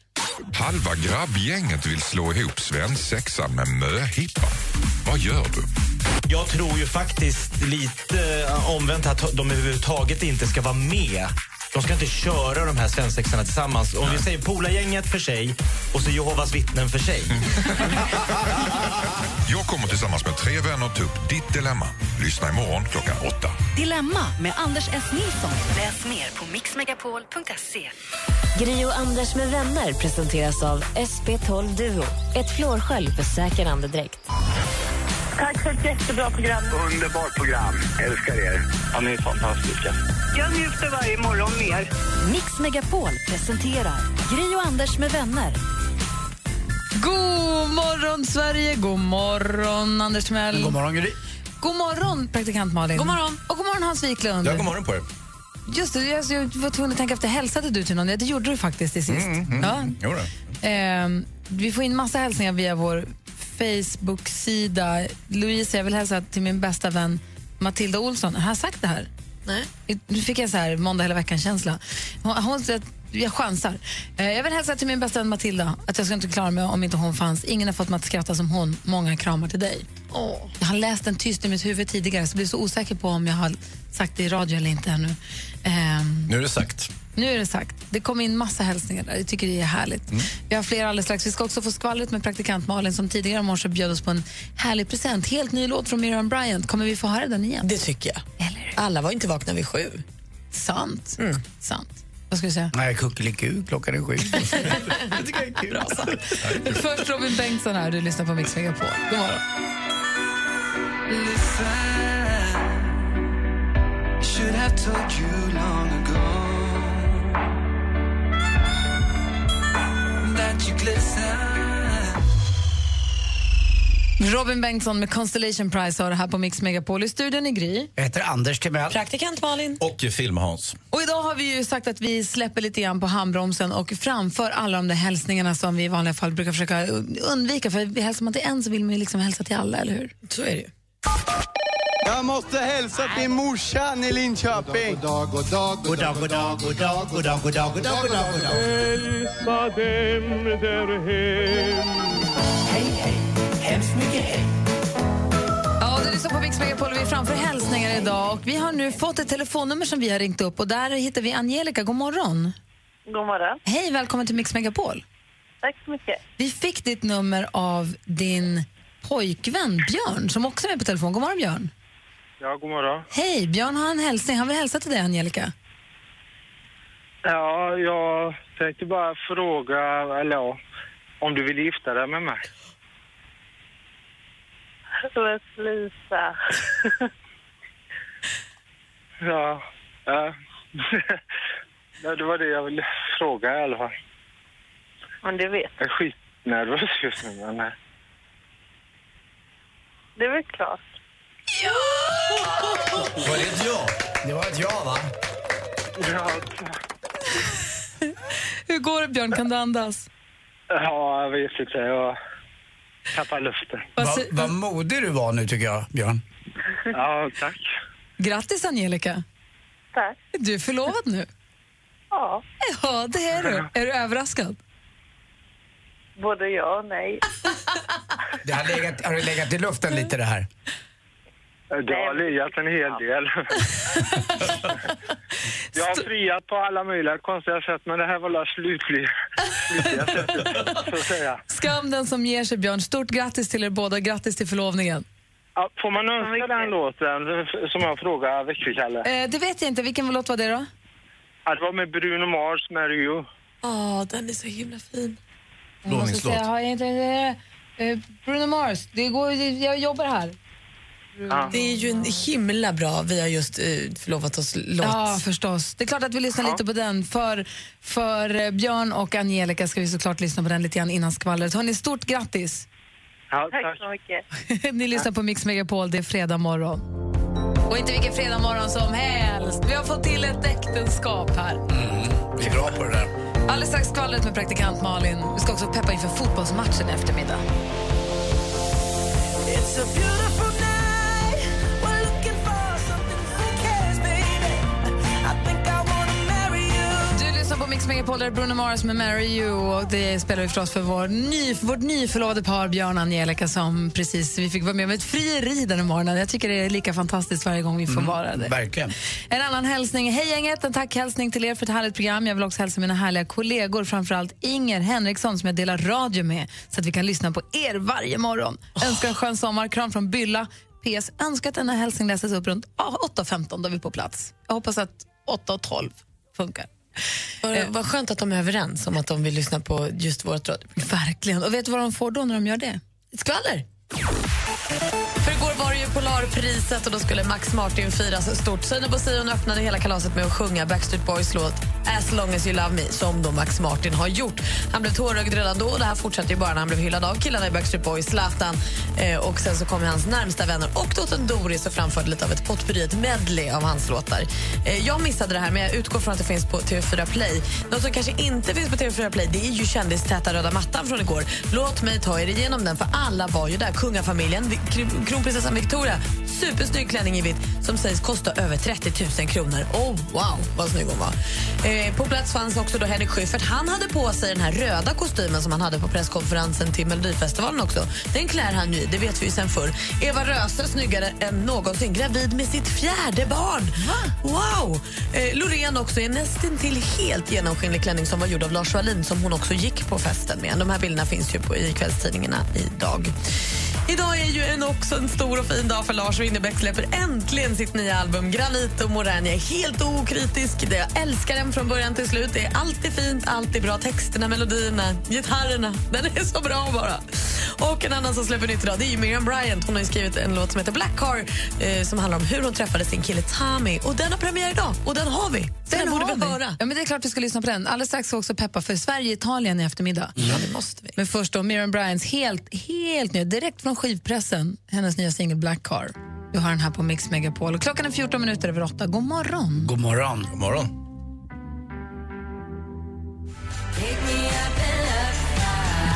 Halva grabbgänget vill slå ihop svensexan med möhippa. Vad gör du? Jag tror ju faktiskt lite omvänt att de överhuvudtaget inte ska vara med. De ska inte köra de här svensexarna tillsammans. Om vi säger Polargänget för sig och så Jehovas vittnen för sig. Jag kommer tillsammans med 3 vänner ta upp ditt dilemma. Lyssna imorgon klockan 8. Dilemma med Anders S. Nilsson. Läs mer på mixmegapol.se. Gri och Anders med vänner presenteras av SP12 Duo. Ett flårskölj för säker andedräkt. Tack för ett jättebra program. Underbart program. Älskar er. Ja, ni är fantastiska. Jag njuter varje morgon mer. Mix Megapol presenterar Gri och Anders med vänner. God morgon, Sverige. God morgon, Anders Timell. God morgon, Gri. God morgon, praktikant Malin. God morgon. Och god morgon, Hans Wiklund. Ja, god morgon på er. Just det, jag var tvungen att tänka efter. Hälsade du till någon? Det gjorde du faktiskt i sist. Ja. Vi får in massa hälsningar via vår Facebook-sida. Louise, jag vill hälsa till min bästa vän Matilda Olsson. Har jag sagt det här? Nej. Nu fick jag så här måndag hela veckan-känsla. Jag chansar. Jag vill hälsa till min bästa vän Matilda att jag ska inte klara mig om inte hon fanns. Ingen har fått mig att skratta som hon. Många kramar till dig. Jag har läst den tyst i mitt huvud tidigare så blir så osäker på om jag har sagt det i radio eller inte ännu. Nu är det sagt. Det kom in massa hälsningar där. Jag tycker det är härligt. Vi har fler alldeles strax. Vi ska också få skvallret med praktikant Malin som tidigare om morse bjöd oss på en härlig present. Helt ny låt från Miriam Bryant. Kommer vi få höra den igen? Det tycker jag. Eller? Alla var inte vakna vid 7. Sant. Mm. Sant. Vad ska du säga? Nej, kuckeliku, klockan är 7. Det tycker jag är kul. Bra sagt. Först Robin Bengtsson här. Du lyssnar på Mix Megapol. God morgon. Should have told you long ago that you glisten. Robin Bengtsson med Constellation Prize har det här på Mix Megapol. I studion i Gry. Jag heter Anders Timell. Praktikant Malin. Och film Hans. Och idag har vi ju sagt att vi släpper lite grann på handbromsen och framför alla de där hälsningarna som vi i vanliga fall brukar försöka undvika. För hälsar man till en så vill man ju liksom hälsa till alla, eller hur? Så är det ju. Jag måste hälsa till morsan i Linköping. God dag. Hälsa dem där hem. Hej, hemskt mycket hej. Ja, du lyssnar på Mix Megapol. framför hälsningar idag och vi har nu fått ett telefonnummer som vi har ringt upp och där hittar vi Angelica. God morgon. God morgon. Hej, välkommen till Mix Megapol. Tack så mycket. Vi fick ditt nummer av din pojkvän Björn som också är med på telefon. God morgon Björn. Ja, god morgon. Hej, Björn har en hälsning. Han vill hälsa till dig Angelica. Ja, jag tänkte bara fråga eller om du vill gifta dig med mig. Låt Lisa. Ja, det var det jag ville fråga i alla fall. Men du vet. Jag är skitnervös just nu, men nej. Det är väl klart. Ja! Var det ett ja? Det var ett ja, va? Ja, hur går det, Björn? Kan du andas? Ja, jag vet inte. Jag tappar luften. Vad modig du var nu, tycker jag, Björn. Ja, tack. Grattis, Angelica. Tack. Du är förlovad nu. Ja. Ja, det är du. Är du överraskad? Både ja och nej. Det har du legat i luften lite, det här? Det har legat en hel del. Jag har friat på alla möjliga konstiga sätt, men det här var det slutliga sättet, så att säga. Skam den som ger sig, Björn. Stort grattis till er båda, grattis till förlovningen. Ja, får man önska den låten som jag frågar Växelkalle? Det vet jag inte, vilken låt var det då? Ja, det var med Bruno Mars, med Rio. Åh, den är så himla fin. Låningslåt. Bruno Mars, det går, jag jobbar här. Det är ju en himla bra, vi har just förlovat oss låt. Ja, förstås. Det är klart att vi lyssnar lite på den. För Björn och Angelica ska vi såklart lyssna på den lite grann innan skvallret. Hörrni, stort grattis. Ja, tack så mycket. Ni lyssnar på Mix Megapol, det är fredag morgon. Och inte vilken fredag morgon som helst. Vi har fått till ett äktenskap här. Vi är bra på det där. Alldeles strax skvallret med praktikant Malin. Vi ska också peppa inför fotbollsmatchen i eftermiddag. It's a beautiful day. Mix Megapol, där Bruno Mars med Marry You, och det spelar vi förstås för vårt nyförlovade par Björn och Angelica som precis vi fick vara med om ett frieri den morgonen. Jag tycker det är lika fantastiskt varje gång vi får vara det. Verkligen. En annan hälsning. Hej gänget, en tackhälsning till er för ett härligt program. Jag vill också hälsa mina härliga kollegor, framförallt Inger Henriksson som jag delar radio med så att vi kan lyssna på er varje morgon. Önskar en skön sommar, kram från Bylla. PS, önskar att denna hälsning läses upp runt 8:15 då vi är på plats. Jag hoppas att 8:12 funkar. Vad skönt att de är överens om att de vill lyssna på just vårt råd. Verkligen, och vet du vad de får då när de gör det? Ett skvaller. För igår var det ju Polarpriset och då skulle Max Martin firas stort. Sina på Sion öppnade hela kalaset med att sjunga Backstreet Boys låt As Long As You Love Me, som då Max Martin har gjort. Han blev tårögd redan då, och det här fortsatte ju bara när han blev hyllad av killarna i Backstreet Boys, Zlatan, och sen så kom hans närmsta vänner och dottern Doris och framförde lite av ett potpourri, ett medley av hans låtar. Jag missade det här, men jag utgår från att det finns på TV4 Play. Något som kanske inte finns på TV4 Play, det är ju kändistäta röda mattan från igår. Låt mig ta er igenom den, för alla var ju där, kungafamiljen, kronprinsessan Victoria, supersnygg klänning i vitt som sägs kosta över 30 000 kronor. Oh wow, vad snygg hon var. På plats fanns också då Henrik Schyffert. Han hade på sig den här röda kostymen som han hade på presskonferensen till Melodifestivalen också. Den klär han ju, det vet vi ju sen förr. Eva Röse, snyggare än någonsin, gravid med sitt 4:e barn. Wow! Loreen också är nästan till helt genomskinlig klänning som var gjord av Lars Wallin, som hon också gick på festen med. De här bilderna finns ju i kvällstidningarna idag. Idag är ju också en stor och fin dag för Lars Winnerbäck, släpper äntligen sitt nya album Granit och Morän. Jag är helt okritisk, det jag älskar den från början till slut. Det är alltid fint, alltid bra, texterna, melodierna, gitarrerna, den är så bra bara. Och en annan som släpper nytt idag, det är ju Miriam Bryant. Hon har ju skrivit en låt som heter Black Car som handlar om hur hon träffade sin kille Tommy, och den har premiär idag, och den har vi. Den borde vi höra. Ja, men det är klart vi ska lyssna på den. Alldeles strax ska också peppa för Sverige, Italien i eftermiddag. Ja, det måste vi. Men först då Miriam Bryants helt ny, direkt från skivpressen, hennes nya singel Black Car. Du har den här på Mix Megapol och klockan är 8:14. God morgon. God morgon. God morgon.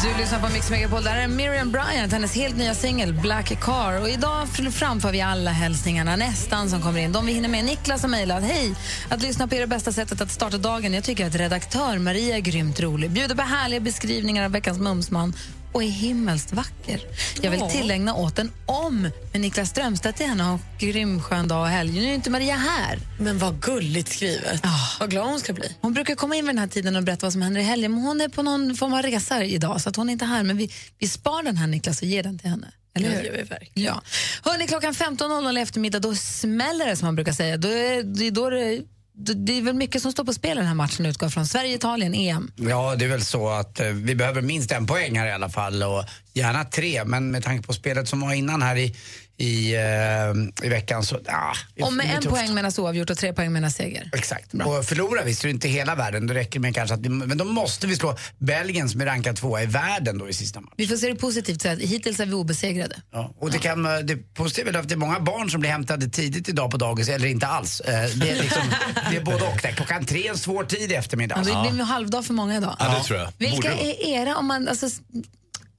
Du lyssnar på Mix Megapol, där är Miriam Bryant, hennes helt nya singel Black Car. Och idag framför vi alla hälsningarna nästan som kommer in. De vi hinner med, Niklas och mejlat. Hej, att lyssna på er bästa sättet att starta dagen. Jag tycker att redaktör Maria är grymt rolig. Bjuder på härliga beskrivningar av veckans mumsman och är himmelskt vacker. Jag vill tillägna åt en om med Niklas Strömstedt i henne och grym skön dag och helg. Nu är inte Maria här. Men vad gulligt skrivet. Vad glad hon ska bli. Hon brukar komma in vid den här tiden och berätta vad som händer i helgen. Men hon är på någon form av resa idag så att hon är inte här. Men vi spar den här Niklas och ger den till henne. Eller hur? Ja. Hörrni, klockan 15.00 i eftermiddag, då smäller det som man brukar säga. Det är väl mycket som står på spel i den här matchen utgår från Sverige-Italien, EM. Ja, det är väl så att vi behöver minst en poäng här i alla fall och gärna tre, men med tanke på spelet som var innan här i veckan så... och med en poäng menas oavgjort och 3 poäng menas seger. Exakt. Bra. Och förlorar vi så är det inte hela världen. Då räcker med kanske att men då måste vi slå Belgien som är rankad 2 i världen då i sista matchen. Vi får se det positivt så att hittills är vi obesegrade. Ja. Och det positiva är att det är många barn som blir hämtade tidigt idag på dagis eller inte alls. Det är liksom, det är både och. Det är klockan 3 en svår tid i eftermiddag. Ja, det blir en halvdag för många idag. Ja, det tror jag. Vilka är era om man... Alltså,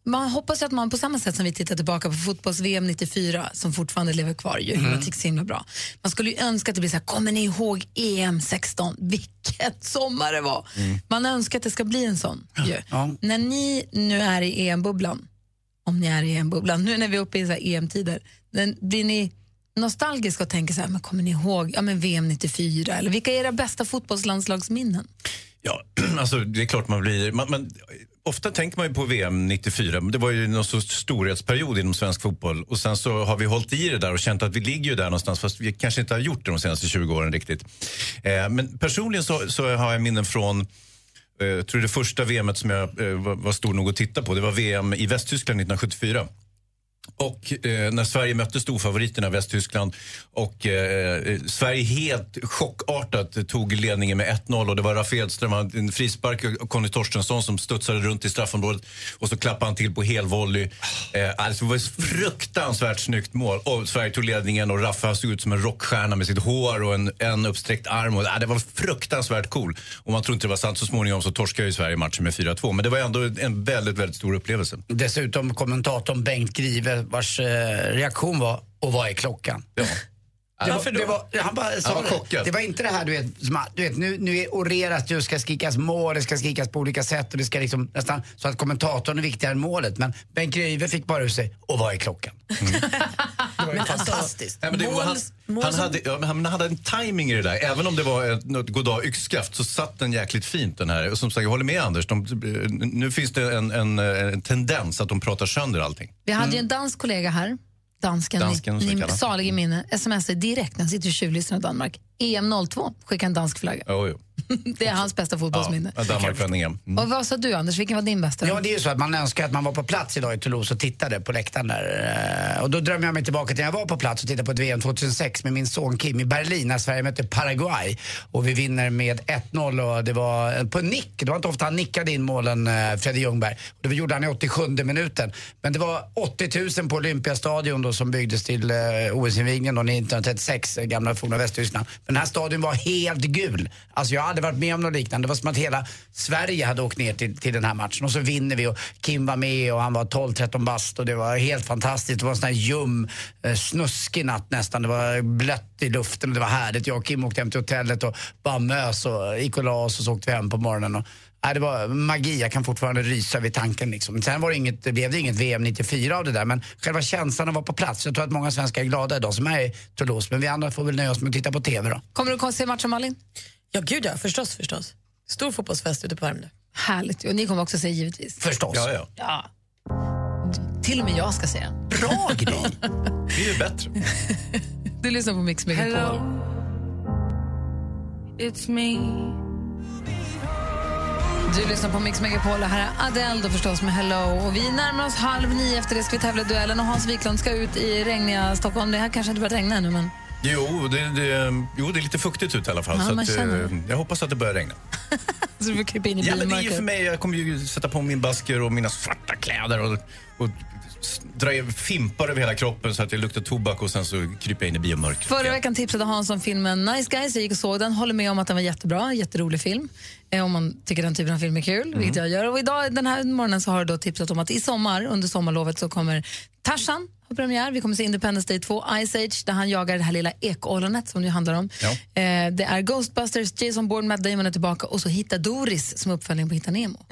man hoppas ju att man på samma sätt som vi tittar tillbaka på fotbolls-VM 94 som fortfarande lever kvar ju, man tycker så himla bra. Man skulle ju önska att det blir så här, kommer ni ihåg EM 16? Vilket sommar det var! Mm. Man önskar att det ska bli en sån ju. Ja. När ni nu är i EM-bubblan, om ni är i EM-bubblan, nu när vi är uppe i så här EM-tider, blir ni nostalgiska och tänker så här, men kommer ni ihåg ja, men VM 94? Eller vilka är era bästa fotbollslandslagsminnen? Ja, alltså det är klart man blir... Ofta tänker man ju på VM 94, det var ju någon sorts storhetsperiod inom svensk fotboll och sen så har vi hållit i det där och känt att vi ligger ju där någonstans fast vi kanske inte har gjort det de senaste 20 åren riktigt. Men personligen så har jag minnen från, jag tror det första VMet som jag var stor nog att titta på, det var VM i Västtyskland 1974. Och när Sverige mötte storfavoriterna Västtyskland och Sverige helt chockartat tog ledningen med 1-0 och det var Ralf Edström, en frispark och Conny Torstensson som studsade runt i straffområdet och så klappade han till på helvolley. Alltså det var ett fruktansvärt snyggt mål och Sverige tog ledningen och Raffa såg ut som en rockstjärna med sitt hår och en uppsträckt arm och det var fruktansvärt cool. Och man tror inte det var sant, så småningom så torskade ju Sverige matchen med 4-2, men det var ändå en väldigt, väldigt stor upplevelse. Dessutom kommentatorn Bengt Grive vars reaktion var och vad är klockan? Ja. Han bara sa det. Det var inte det här du vet nu är orerat, du ska skrikas mål, det ska skrikas på olika sätt och det ska liksom nästan så att kommentatorn är viktigare än målet, men Bengt Grive fick bara ur sig och vad är klockan? Mm. Det var ju fantastiskt. Ja, men det var han hade en timing i det där. Även om det var ett goddag yxskaft så satt den jäkligt fint den här. Och som sagt, jag håller med Anders. Nu finns det en tendens att de pratar sönder allting. Vi hade ju en dansk kollega här. Dansken, salig i minne. Smsar direkt när han sitter i tjuvlyssnarna i Danmark. EM02, skicka en dansk flagga. Det är hans bästa fotbollsminne. Ja, Danmark-vändningen. Och vad sa du, Anders? Vilken var din bästa? Ja, det är ju så att man önskar att man var på plats idag i Toulouse och tittade på läktaren där. Och då drömmer jag mig tillbaka till när jag var på plats och tittade på ett VM 2006 med min son Kim i Berlin när Sverige mötte Paraguay. Och vi vinner med 1-0 och det var på nick. Det var inte ofta han nickade in målen, Fredrik Ljungberg. Och det gjorde han i 87 minuten. Men det var 80 000 på Olympiastadion då, som byggdes till OS-invigningen 1936, gamla forna Västtyskland. Den här stadion var helt gul. Alltså jag hade varit med om något liknande. Det var som att hela Sverige hade åkt ner till den här matchen. Och så vinner vi och Kim var med och han var 12-13 bast. Och det var helt fantastiskt. Det var en sån här ljum, snuskig natt nästan. Det var blött i luften och det var härligt. Jag och Kim åkte hem till hotellet och bara mös och gick och las och så åkte vi hem på morgonen. Och det var magi, jag kan fortfarande rysa vid tanken liksom. Sen var det blev det inget VM 94 av det där, men själva känslan var på plats. Jag tror att många svenskar är glada idag som är i Toulouse, men vi andra får väl nöja oss med att titta på tv då. Kommer du att se matchen, Malin? Ja gud ja, förstås. Stor fotbollsfest ute på Värmdö. Härligt, och ni kommer också se givetvis. Förstås. Ja. Till och med jag ska se den. Bra grej! Det är ju bättre. Du lyssnar på Mix Megapol. Hello, it's me. Du lyssnar på Mix Megapol, här är Adele då förstås med Hello. Och vi närmar oss 20:30, efter det ska vi tävla duellen och Hans Wiklund ska ut i regniga Stockholm. Det här kanske inte börjar regna ännu, men... Jo, det är lite fuktigt ut i alla fall, ja, så att, jag hoppas att det börjar regna. Så du får krypa in i bilmörker. Ja, men det är ju för mig, jag kommer ju sätta på min basker och mina svarta kläder och drar fimpar över hela kroppen så att det luktar tobak och sen så kryper jag in i biomörkret. Förra veckan tipsade Hans om filmen Nice Guys, jag gick och såg den, håller med om att den var jättebra, jätterolig film. Om man tycker den typen av film är kul, vilket jag gör. Och idag, den här morgonen, så har jag då tipsat om att i sommar, under sommarlovet, så kommer Tarzan ha premiär. Vi kommer se Independence Day 2, Ice Age, där han jagar det här lilla ekollonet som det handlar om. Ja. Det är Ghostbusters, Jason Bourne, Matt Damon är tillbaka och så Hitta Doris som uppföljning på Hitta Nemo.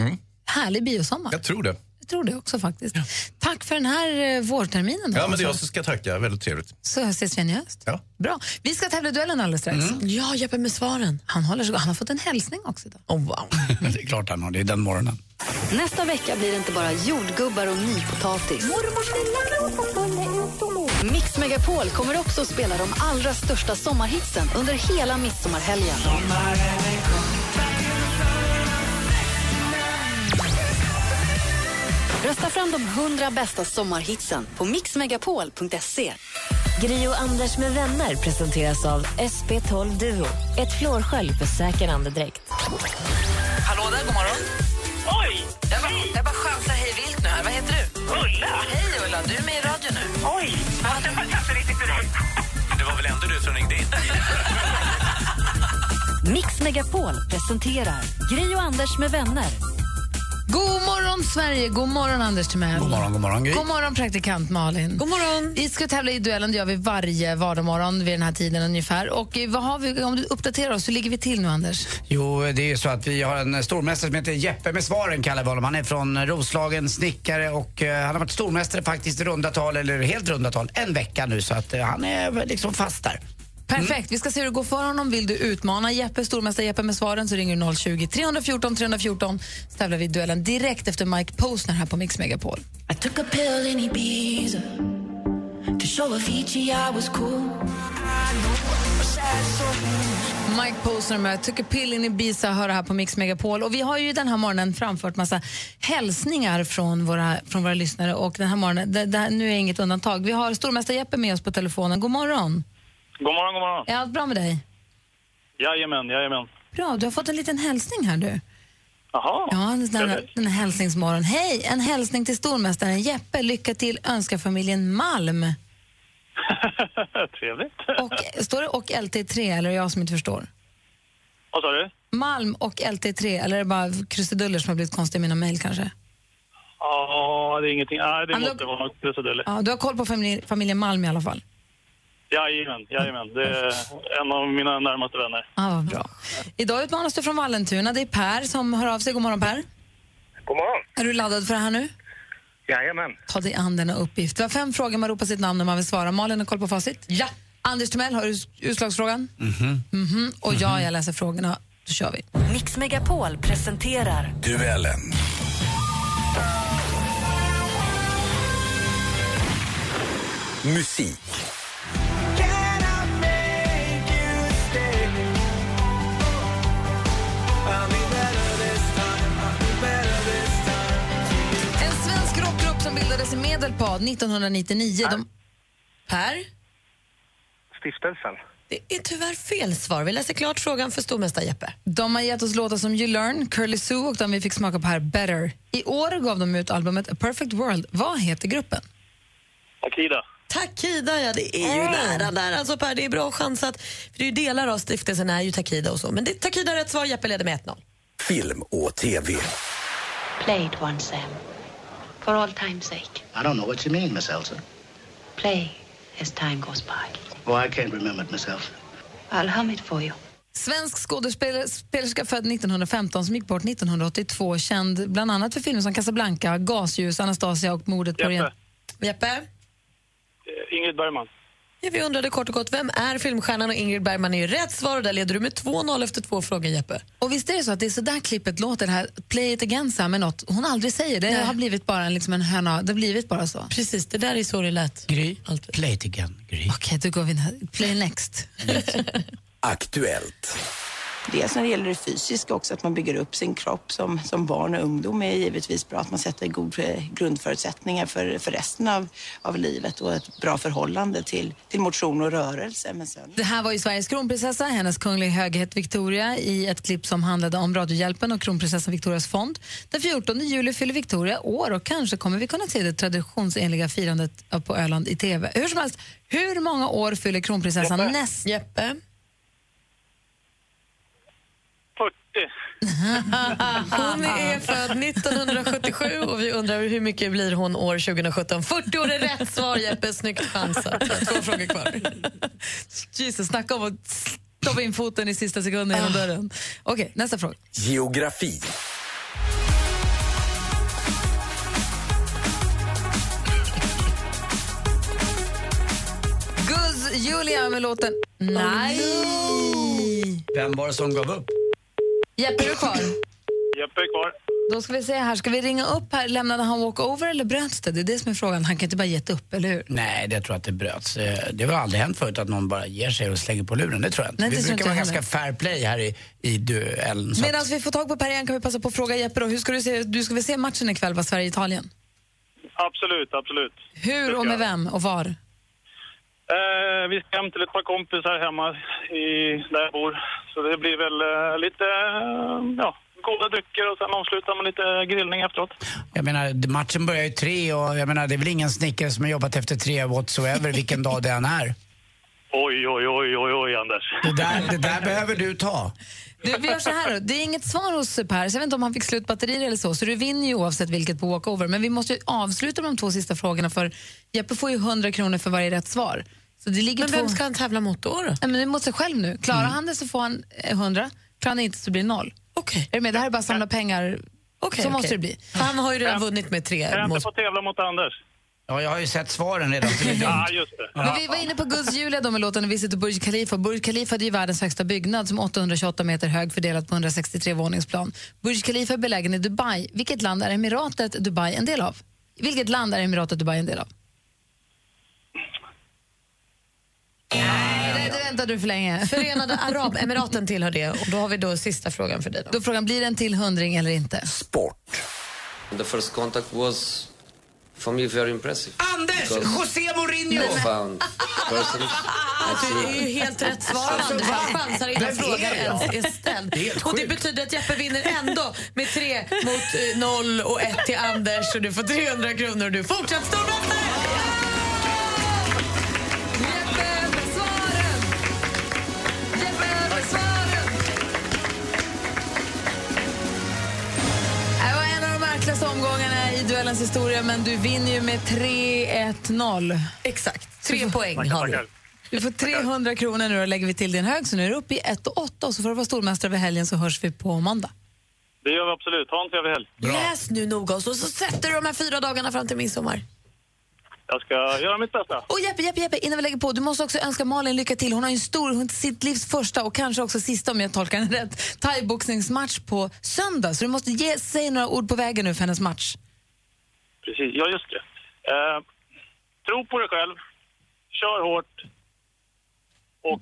Härlig biosommar. Jag tror det. tror det också faktiskt. Ja. Tack för den här vårterminen. Då, ja, men det är jag som ska tacka. Väldigt trevligt. Så ses vi näst. Ja. Bra. Vi ska tävla duellen alldeles strax. Mm. Ja, Jeppe med svaren. Han håller sig. Han har fått en hälsning också idag. Oh, wow. Det är klart han har. Det är den morgonen. Nästa vecka blir det inte bara jordgubbar och nypotatis. Mix Megapol kommer också att spela de allra största sommarhitsen under hela midsommarhelgen. Rösta fram de 100 bästa sommarhitsen på mixmegapol.se. Gry och Anders med vänner presenteras av SP12 Duo. Ett flårskölj för säker andedräkt. Hallå där, god morgon. Oj! Jag bara chansar hej vilt nu här. Vad heter du? Ulla. Hej Ulla, du är med i radio nu. Oj, jag fattar riktigt hur det. Det var väl ändå du som ringde in. Mix Megapol presenterar Gry och Anders med vänner. God morgon Sverige, god morgon Anders Timell. God morgon Gry. God morgon praktikant Malin. God morgon. Vi ska tävla i duellen, det gör vi varje vardagsmorgon vid den här tiden ungefär. Och vad har vi, om du uppdaterar oss, hur ligger vi till nu Anders? Jo, det är så att vi har en stormästare som heter Jeppe med svaren kallar vi honom. Han är från Roslagen, snickare och han har varit stormästare faktiskt i rundatal eller helt rundatal en vecka nu. Så att han är liksom fast där. Perfekt, vi ska se hur det går för honom. Vill du utmana Jeppe, stormästare Jeppe med svaren, så ringer du 020 314 314. Så tävlar vi duellen direkt efter Mike Posner här på Mix Megapol. I took a pill in Ibiza to show a Fiji I was cool. Mike Posner med Took a Pill in Ibiza hör här på Mix Megapol. Och vi har ju den här morgonen framfört massa hälsningar från våra lyssnare. Och den här morgonen, nu är inget undantag. Vi har stormästare Jeppe med oss på telefonen. God morgon. God morgon, god morgon. Är allt bra med dig? Jajamän, jajamän. Bra, du har fått en liten hälsning här du. Jaha. Ja, den här hälsningsmorgon. Hej, en hälsning till stormästaren Jeppe. Lycka till, önskar familjen Malm. Trevligt. Och, står det och LT3 eller är jag som inte förstår? Vad sa du? Malm och LT3 eller är det bara krusiduller som har blivit konstiga i mina mejl kanske? Ja, det är ingenting. Nej, det måste vara något krusiduller. Ja, du har koll på familjen Malm i alla fall. Jajamän. Det är en av mina närmaste vänner. Ja, bra. Idag utmanas du från Vallentuna. Det är Per som hör av sig. God morgon, Per. God morgon. Är du laddad för det här nu? Jajamän. Ta dig an denna uppgift. Det var 5 frågor man ropar sitt namn när man vill svara. Malin, har koll på facit? Ja. Anders Timell, har du utslagsfrågan? Och jag läser frågorna. Då kör vi. Mix Megapol presenterar Duellen. Musik. Bildades i Medelpad 1999. Per? Stiftelsen. Det är tyvärr fel svar. Vi läser klart frågan för stormästare Jeppe. De har gett oss låtar som You Learn, Curly Sue och de vi fick smaka på här, Better. I år gav de ut albumet A Perfect World. Vad heter gruppen? Takida. Takida, ja det är ju nära där. Alltså Per, det är bra chans att... För det är ju delar av stiftelsen är ju Takida och så. Men det, Takida är rätt svar. Jeppe leder med 1-0. Film och tv. Played once, Sam. For all time's sake. I don't know what you mean, Miss Elsa. Play as time goes by. Well, I can't remember it, Miss Elsa. I'll hum it for you. Svensk skådespelerska född 1915 som gick bort 1982. Känd bland annat för filmer som Casablanca, Gasljus, Anastasia och mordet på... Jeppe? Ingrid Bergman. Ja, vi undrade kort och gott, vem är filmstjärnan? Och Ingrid Bergman är ju rätt svar och där leder du med 2-0 efter 2 frågor, Jeppe. Och visst är det så att det är så där klippet låter det här Play it again Sam med något hon aldrig säger. Det har blivit bara en hörna, det har blivit bara så. Precis, det där är så det lät. Gry, allt. Play it again, Gry. Okej, då går vi in. Play next. Aktuellt. Dels när det gäller det fysiska också, att man bygger upp sin kropp som barn och ungdom är givetvis bra. Att man sätter goda grundförutsättningar för resten av livet och ett bra förhållande till motion och rörelse. Men sen... Det här var ju Sveriges kronprinsessa, hennes kungliga höghet Victoria i ett klipp som handlade om Radiohjälpen och kronprinsessan Victorias fond. Den 14 juli fyller Victoria år och kanske kommer vi kunna se det traditionsenliga firandet på Öland i tv. Hur som helst, hur många år fyller kronprinsessan nästa? Jeppe? Hon är född 1977 och vi undrar hur mycket blir hon år 2017. 40 år är rätt svar, Jeppe. Snyggt chansat. 2 frågor kvar. Jesus, snacka om att stoppa in foten i sista sekunden genom dörren. Okej, nästa fråga. Geografi. Julia med låten. Nej. Vem var det som gav upp? Jeppe, är du kvar? Jeppe är kvar. Då ska vi se här, ska vi ringa upp här? Lämnade han walkover eller bröts det? Det är det som är frågan, han kan inte bara gett upp, eller hur? Nej, det tror jag att det bröts. Det har aldrig hänt förut att någon bara ger sig och slänger på luren, det tror jag inte. Nej, det vi brukar vara ganska fair play här i duellen. Medan vi får tag på Per igen kan vi passa på att fråga Jeppe då. Hur ska du ska väl se matchen ikväll, va, Sverige-Italien? Absolut, absolut. Hur och med vem och var? Vi ska hem till ett par kompisar hemma där jag bor. Så det blir väl lite, ja, goda drycker och sen avslutar man lite grillning efteråt. Jag menar, matchen börjar ju 3 och jag menar, det är väl ingen snickare som har jobbat efter 3 whatsoever vilken dag det än är. Oj, oj, oj, oj, oj, Anders. Det där behöver du ta. Du, vi gör så här då. Det är inget svar hos Per, så jag vet inte om han fick slut batterier eller så du vinner ju oavsett vilket på walkover. Men vi måste ju avsluta de 2 sista frågorna för Jeppe får ju 100 kronor för varje rätt svar. Så det ligger vem ska han tävla mot då? Nej, men det måste själv nu. Klarar han det så får han 100. Klarar han inte så blir det 0. Okej. Är du med? Det här är bara samla pengar. Okej, så måste det bli. För han har ju redan vunnit med 3. Jag har inte fått tävla mot Anders. Ja, jag har ju sett svaren redan. Ja, just det. Men vi var inne på Guds Julia då med låten och vi sitter på Burj Khalifa. Burj Khalifa är ju världens högsta byggnad som 828 meter hög fördelat på 163 våningsplan. Burj Khalifa är belägen i Dubai. Vilket land är emiratet Dubai en del av? Vilket land är emiratet Dubai en del av? Nej, det väntar du för länge. Förenade Arabemiraten tillhör det. Och då har vi då sista frågan för dig då. Då frågan, blir det en till hundring eller inte? Sport. The first contact was for me very impressive. Anders, José Mourinho. Det är ju helt rätt svar, Anders. Han chansar innan frågan ens är ställd. Och det betyder att Jeppe vinner ändå med 3 mot 0 och 1 till Anders. Så du får 300 kronor och du fortsätter stå bättre. Omgångarna i duellens historia, men du vinner ju med 3-1-0. Exakt, 3 poäng har du. Du får 300 kronor nu och lägger vi till din hög, så nu är du uppe i 1-8 och så får du vara stormästare vid helgen, så hörs vi på måndag. Det gör vi absolut, ha en trevlig helg. Bra. Läs nu noga och så sätter du de här 4 dagarna fram till midsommar. Jag ska göra mitt bästa. Och Jeppe, innan vi lägger på, du måste också önska Malin lycka till. Hon har ju en stor, hon sitt livs första och kanske också sista, om jag tolkar henne rätt, thaiboxningsmatch på söndag. Så du måste säga några ord på vägen nu för hennes match. Precis, ja just det. Tro på dig själv, kör hårt och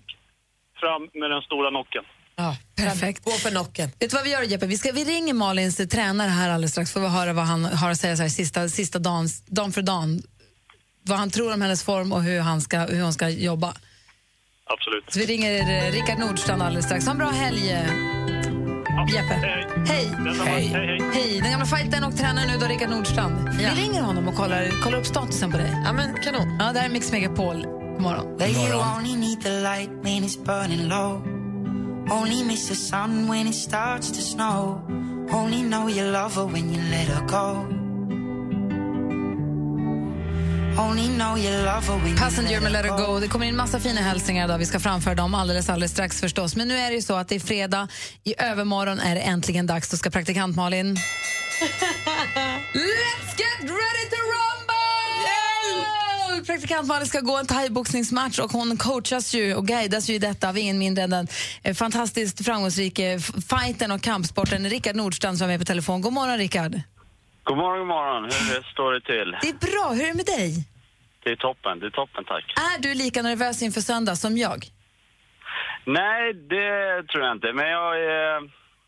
fram med den stora nocken. Ja, perfekt. Gå för nocken. Vet du vad vi gör, Jeppe? Vi ringer Malins tränare här alldeles strax för att höra vad han har att säga så här, sista dagen för dagen. Vad han tror om hennes form och hur hon ska jobba. Absolut. Så vi ringer Rickard Nordstrand alldeles strax. Ha en bra helg, Jeppe. Hej. Den gamla fighten och tränaren nu då, Rickard Nordstrand. Ja. Vi ringer honom och kollar upp statusen på dig. Ja, men kanon. Ja, det här är Mix Megapol. God morgon. Passenger med Let Her Go. Det kommer in massa fina hälsningar idag. Vi ska framföra dem alldeles strax förstås. Men nu är det ju så att det är fredag. I övermorgon är det äntligen dags. Då ska praktikant Malin Let's get ready to rumble! Yeah! Praktikant Malin ska gå en thai-boxningsmatch och hon coachas ju och guidas ju i detta av ingen mindre än den fantastiskt framgångsrika fighten och kampsporten Rickard Nordstrand, som är med på telefon. God morgon, Rickard. God morgon. Hur står det till? Det är bra. Hur är det med dig? Det är toppen, tack. Är du lika nervös inför söndag som jag? Nej, det tror jag inte. Men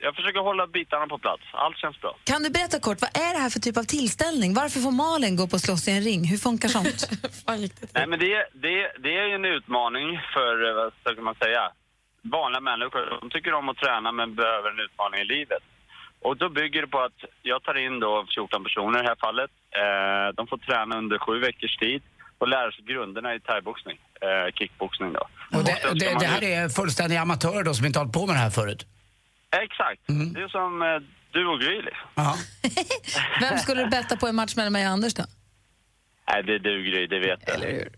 jag försöker hålla bitarna på plats. Allt känns bra. Kan du berätta kort, vad är det här för typ av tillställning? Varför får Malin gå på och slåss i en ring? Hur funkar sånt? Nej, men det är ju en utmaning för, vad ska man säga, vanliga människor. De tycker om att träna men behöver en utmaning i livet. Och då bygger det på att jag tar in då 14 personer i det här fallet. De får träna under 7 veckors tid och lära sig grunderna i thaiboxning, kickboxning då. Och det här är fullständiga amatörer då som inte har hållit på med det här förut? Exakt. Mm. Det är som du och Gryli. Vem skulle du betta på en match mellan mig och Anders då? Nej, det är du, Gry, det vet jag. Eller hur?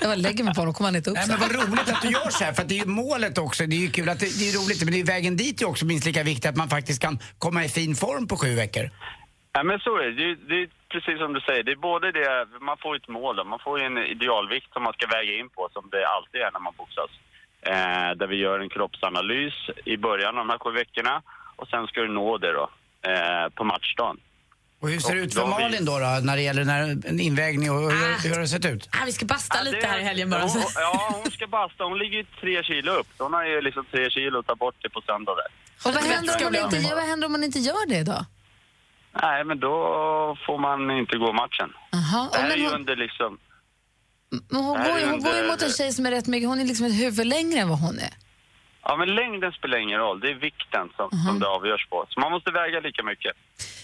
Jag lägger mig på och kommer han inte upp. Nej, men vad roligt att du gör så här, för att det är ju målet också. Det är ju kul att det är roligt, men det är vägen dit ju också minst lika viktigt, att man faktiskt kan komma i fin form på 7 veckor. Ja, men så är det. Det är precis som du säger. Det är både det, man får ett mål då. Man får en idealvikt som man ska väga in på, som det alltid är när man boxas. Där vi gör en kroppsanalys i början av de här 7 veckorna. Och sen ska du nå det då, på matchdagen. Och hur ser det ut för Malin då när det gäller en invägning, och hur har det sett ut? Vi ska basta lite här i helgen bara. Hon ska basta. Hon ligger 3 kilo upp. Hon har ju liksom 3 kilo att ta bort det på söndag där. Och vad händer om man inte gör det då? Nej, men då får man inte gå matchen. Aha. Det här är ju under liksom... Men hon går ju mot en tjej som är rätt mycket... Hon är liksom ett huvud längre än vad hon är. Ja, men längden spelar ingen roll. Det är vikten som det avgörs på. Så man måste väga lika mycket.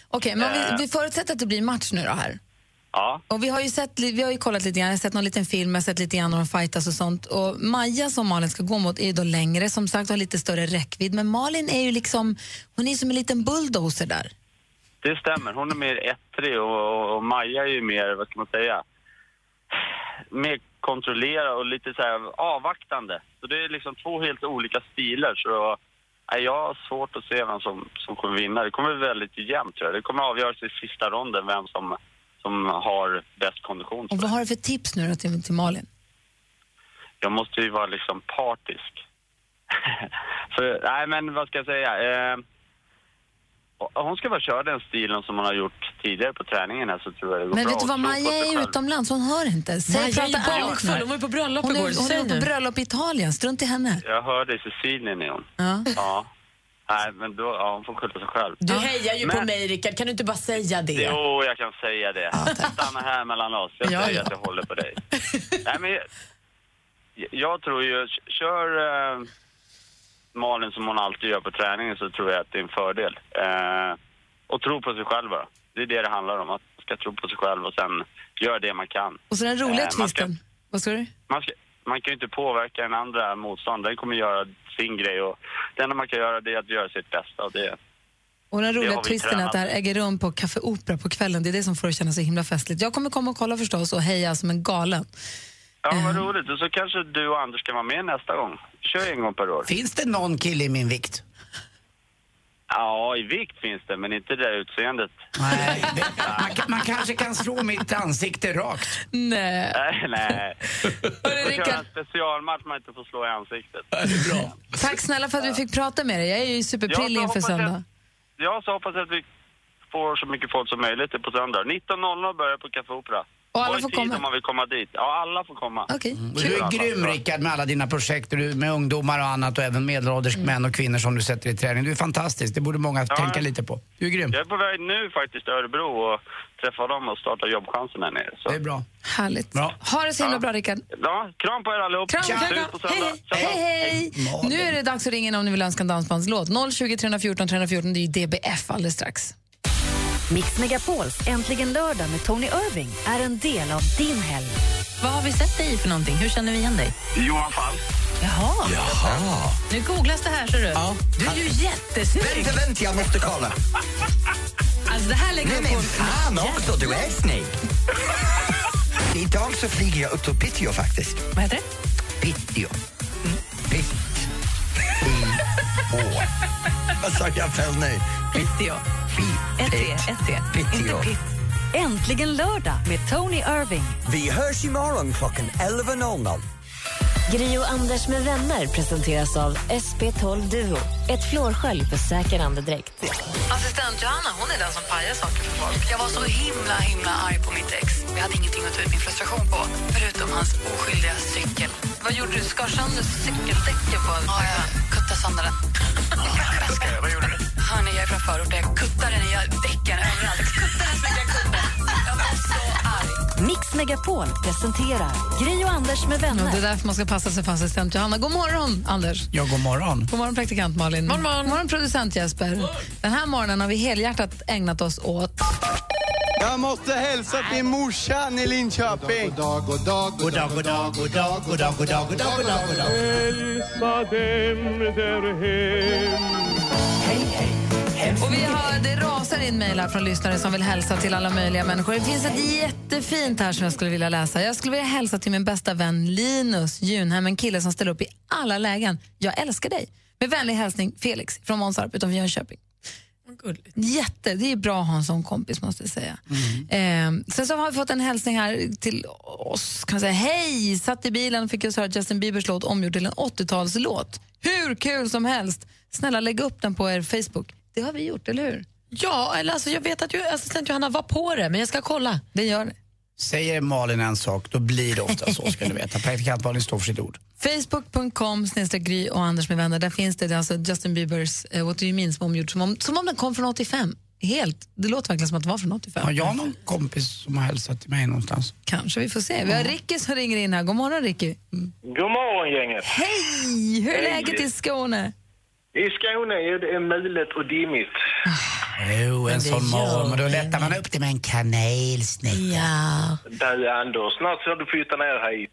Okej, men vi förutsätter att det blir match nu då här. Ja. Och vi har ju kollat lite grann. Jag har sett någon liten film, jag har sett lite grann när de fightas och sånt. Och Maja som Malin ska gå mot är ju då längre. Som sagt, har lite större räckvidd. Men Malin är ju liksom... Hon är som en liten bulldozer där. Det stämmer. Hon är mer ettrig och Maja är ju mer, vad ska man säga, mer kontrollerad och lite så här avvaktande. Så det är liksom 2 helt olika stilar. Så jag har svårt att se vem som kommer vinna. Det kommer väldigt jämnt, tror jag. Det kommer avgöras i sista ronden vem som har bäst kondition. Och vad har du för tips nu då till Malin? Jag måste ju vara liksom partisk. Så, nej, men vad ska jag säga? Hon ska bara köra den stilen som hon har gjort tidigare på träningen här, så tror jag det går. Men bra. Vet du vad, Maja är utomlands, hon hör inte. Hon var ju på bröllop igår. Hon är på bröllop i Italien, strunt i henne. Jag hörde i Sicilien är hon. Ja. Nej, men då, hon får skylla sig själv. Du hejar ju på mig, Rickard, kan du inte bara säga det? Jo, jag kan säga det. Stanna här mellan oss, jag säger att jag håller på dig. Nej, men jag tror ju, kör... Malin som hon alltid gör på träningen, så tror jag att det är en fördel. Och tro på sig själv bara. Det är det handlar om, att man ska tro på sig själv och sen göra det man kan. Och så den roliga twisten. Vad ska du? Man kan ju inte påverka den andra motståndaren. Den kommer göra sin grej, och det enda man kan göra det är att göra sitt bästa. Och den roliga twisten är att det här äger rum på Café Opera på kvällen. Det är det som får det kännas så himla festligt. Jag kommer komma och kolla förstås och heja som en galen. Ja, vad roligt. Och så kanske du och Anders kan vara med nästa gång. Kör en gång per år. Finns det någon kille i min vikt? Ja, i vikt finns det, men inte det där utseendet. Nej, man kanske kan slå mitt ansikte rakt. Nej. Och köra en specialmatch man inte får slå i ansiktet. Det är bra. Tack snälla för att vi fick prata med dig. Jag är ju superprillig inför söndag. Jag så hoppas att vi får så mycket folk som möjligt på söndag. 19.00 börjar på Café Opera. Och alla får komma. Om man vill komma dit. Ja, alla får komma. Okay. Du är grym, Rickard, med alla dina projekt med ungdomar och annat, och även medelålders män och kvinnor som du sätter i träning. Du är fantastisk, det borde många tänka lite på. Du är grym. Jag är på väg nu faktiskt till Örebro och träffa dem och starta jobbchansen här nere. Så. Det är bra. Härligt. Bra. Ha det så himla bra, Rickard. Ja, kram på er allihop. Hej. Nu är det dags att ringa in om ni vill önska en dansbandslåt. 020-314-314, det är ju DBF alldeles strax. Mix Megapols Äntligen lördag med Tony Irving är en del av din helg. Vad har vi sett dig i för någonting? Hur känner vi igen dig? Johan Falk. Jaha. Nu googlas det här, ser du. Ja. Du är ju jättesnygg. Vänta, jag måste kolla. Alltså det här lägger på... fan också, du är snygg. Idag så flyger jag upp till Piteå faktiskt. Vad heter det? Piteå. Piteå. Vad sa jag fel nu? Piteå. Äntligen lördag med Tony Irving. Vi hörs imorgon klockan 11.00. Gri och Anders med vänner presenteras av SP12 Duo. Ett flårskölj för säker andedräkt. Assistent Johanna, hon är den som pajar saker för folk. Jag var så himla arg på mitt ex. Jag hade ingenting att ta ut min frustration på, förutom hans oskyldiga cykel. Vad gjorde du? Skar sönder cykeldäcken på? Ja, jag kuttade sönder den. Vad gjorde du? Hörni, jag är från förort, jag kuttar den nya däcken överallt. Jag var så arg. Mix Megapol presenterar Gri och Anders med vänner. Och det är därför man ska passa sig för assistent Johanna. God morgon, Anders. Ja, god morgon. God morgon, praktikant Malin. God morgon, producent Jesper. Den här morgonen har vi helhjärtat ägnat oss åt... Jag måste hälsa till morsan i Linköping. God dag. Hälsa dem där hem. Och det rasar in mejlar från lyssnare som vill hälsa till alla möjliga människor. Det finns ett jättefint här som jag skulle vilja läsa. Jag skulle vilja hälsa till min bästa vän Linus Junhem, en kille som ställer upp i alla lägen. Jag älskar dig. Med vänlig hälsning Felix från Månsarp utanför Jönköping. Gulligt. Jätte, det är bra att ha en sån kompis, måste jag säga. Mm. Sen så har vi fått en hälsning här till oss, kan jag säga, hej, satt i bilen och fick just höra Justin Biebers låt omgjord till en 80-talslåt. Hur kul som helst. Snälla lägg upp den på er Facebook. Det har vi gjort, eller hur? Ja, eller alltså jag vet att assistent Johanna var på det, men jag ska kolla. Det gör det. Säger Malin en sak, då blir det ofta så, ska du veta. Praktikant Malin står för sitt ord. Facebook.com/Gry och Anders med vänner. Där finns det alltså Justin Biebers What Do You Mean, som om den kom från 85. Helt, det låter verkligen som att det var från 85. Har jag någon kompis som har hälsat till mig någonstans? Kanske, vi får se. Vi har Ricky som ringer in här. God morgon, Ricky. God morgon, gänget. Hej! Hur är läget i Skåne? I Skåne är det mulet och dimmigt. Jo, en sån morgon. Då lättar man upp det med en kanelsnäcka. Ja. Där är Anders. Snart ska du flytta ner hit.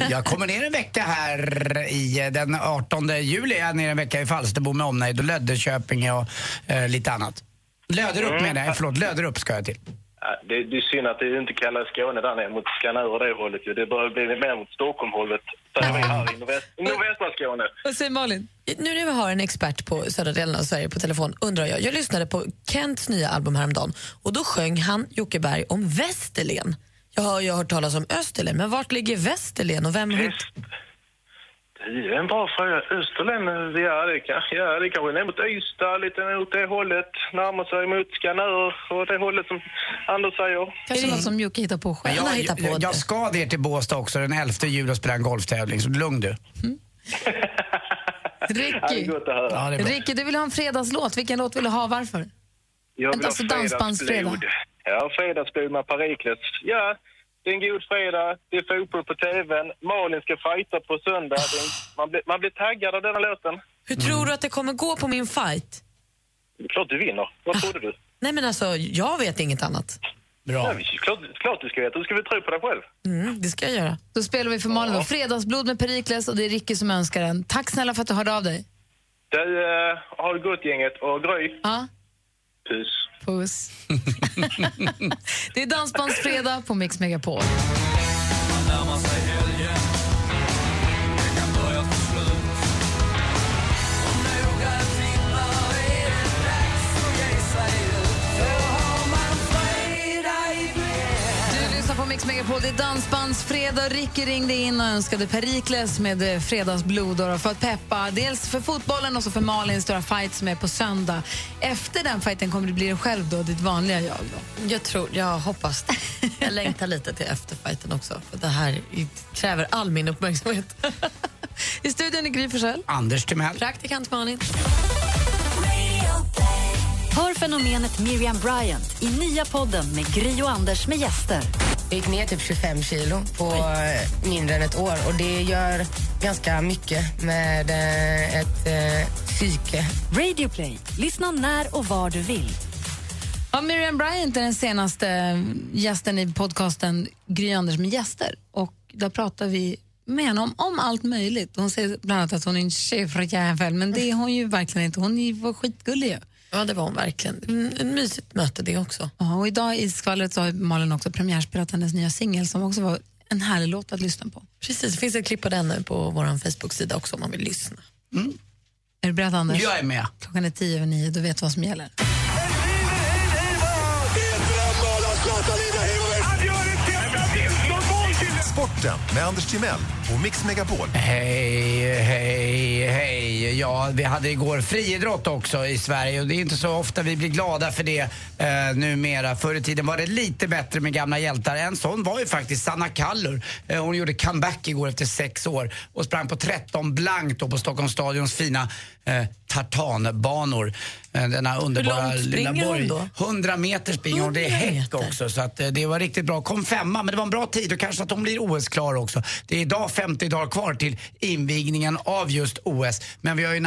Ja, jag kommer ner en vecka här i den 18 juli. Jag är ner en vecka i Falsterbo med omnejd och Lödderköping och lite annat. Löderup menar jag. Förlåt, Löderup ska jag till. Ja, det är synd att det inte kallas Skåne där nere mot Skanör och det hållet. Det börjar bli mer mot Stockholmhållet. Så är vi här i nordvästra Skåne. Vad säger Malin? Nu när vi har en expert på södra delen av Sverige på telefon undrar jag. Jag lyssnade på Kents nya album häromdagen och då sjöng han Jocke Berg om Västerlen. Jag har hört talas om Österlen, men vart ligger Västerlen och vem... Det är en bra fråga. Österlen, det är kanske ner mot Ystad, lite mot det hållet. Närmar sig mot Skanör och det hållet som Anders säger. Kanske något som Jocke hittar på själv. Jag ska ner till Båstad också den 11 juli och spela en golftävling, så lugn du. Mm. Ricky, ja, Ricky, du vill ha en fredagslåt. Vilken låt vill du ha? Varför? Jag vill ha Fredagsblod. Ja, Fredagsblod med Perikles. Ja, det är en god fredag. Det är fotboll på tvn. Malin ska fighta på söndag. Man blir taggad av den här låten. Hur tror du att det kommer gå på min fight? Klart du vinner. Vad trodde du? Nej, men alltså, jag vet inget annat. Bra. Nej, klart du ska veta. Då ska vi tro på dig själv. Det ska jag göra. Då spelar vi för Malin då. Fredagsblod med Perikles, och det är Ricky som önskar den. Tack snälla för att du hörde av dig. Har det gott, gänget, och Gry. Ja. Puss. Det är Dansbandsfredag på Mix Megapol. Mix Megapol, det är Dansbandsfredag. Ricky ringde in och önskade Perikles med Fredagsblod för att peppa. Dels för fotbollen och så för Malins stora fight som är på söndag. Efter den fighten kommer det bli själv då, ditt vanliga jag då. Jag hoppas det. Jag längtar lite till efterfighten också. För det här kräver all min uppmärksamhet. I studion är Gry Forssell. Anders Timell. Praktikant Malin. Hör fenomenet Miriam Bryant i nya podden med Gry och Anders med gäster. Jag gick ner typ 25 kilo på mindre än ett år. Och det gör ganska mycket med ett psyke. Radio Play. Lyssna när och var du vill. Ja, Miriam Bryant är den senaste gästen i podcasten Gry Anders med gäster. Och där pratar vi med henne om allt möjligt. Hon säger bland annat att hon är en tjejfröjävel. Men det är hon ju verkligen inte. Hon var skitgullig. Ja, det var hon verkligen. En mysigt möte det också. Ja, och idag i skvallret så har Malin också premiärspelat hennes nya singel som också var en härlig låt att lyssna på. Precis, det finns ett klipp på den på vår Facebook-sida också om man vill lyssna. Mm. Är du beredd, Anders? Jag är med. Klockan är 8:50, du vet vad som gäller. Sporten med Anders Timell och Mix Megapol. Hej. Ja, vi hade igår friidrott också i Sverige och det är inte så ofta vi blir glada för det numera. Förr i tiden var det lite bättre med gamla hjältar. En sån var ju faktiskt Sanna Kallur. Hon gjorde comeback igår efter 6 år och sprang på 13 blankt på Stockholms stadions fina tartanbanor. Denna underbara lilla borg. 100 meter springer hon. Det är häck också, så att det var riktigt bra. Kom 5:a, men det var en bra tid och kanske att hon blir OS-klar också. Det är idag 50 dagar kvar till invigningen av just OS. Men vi har ju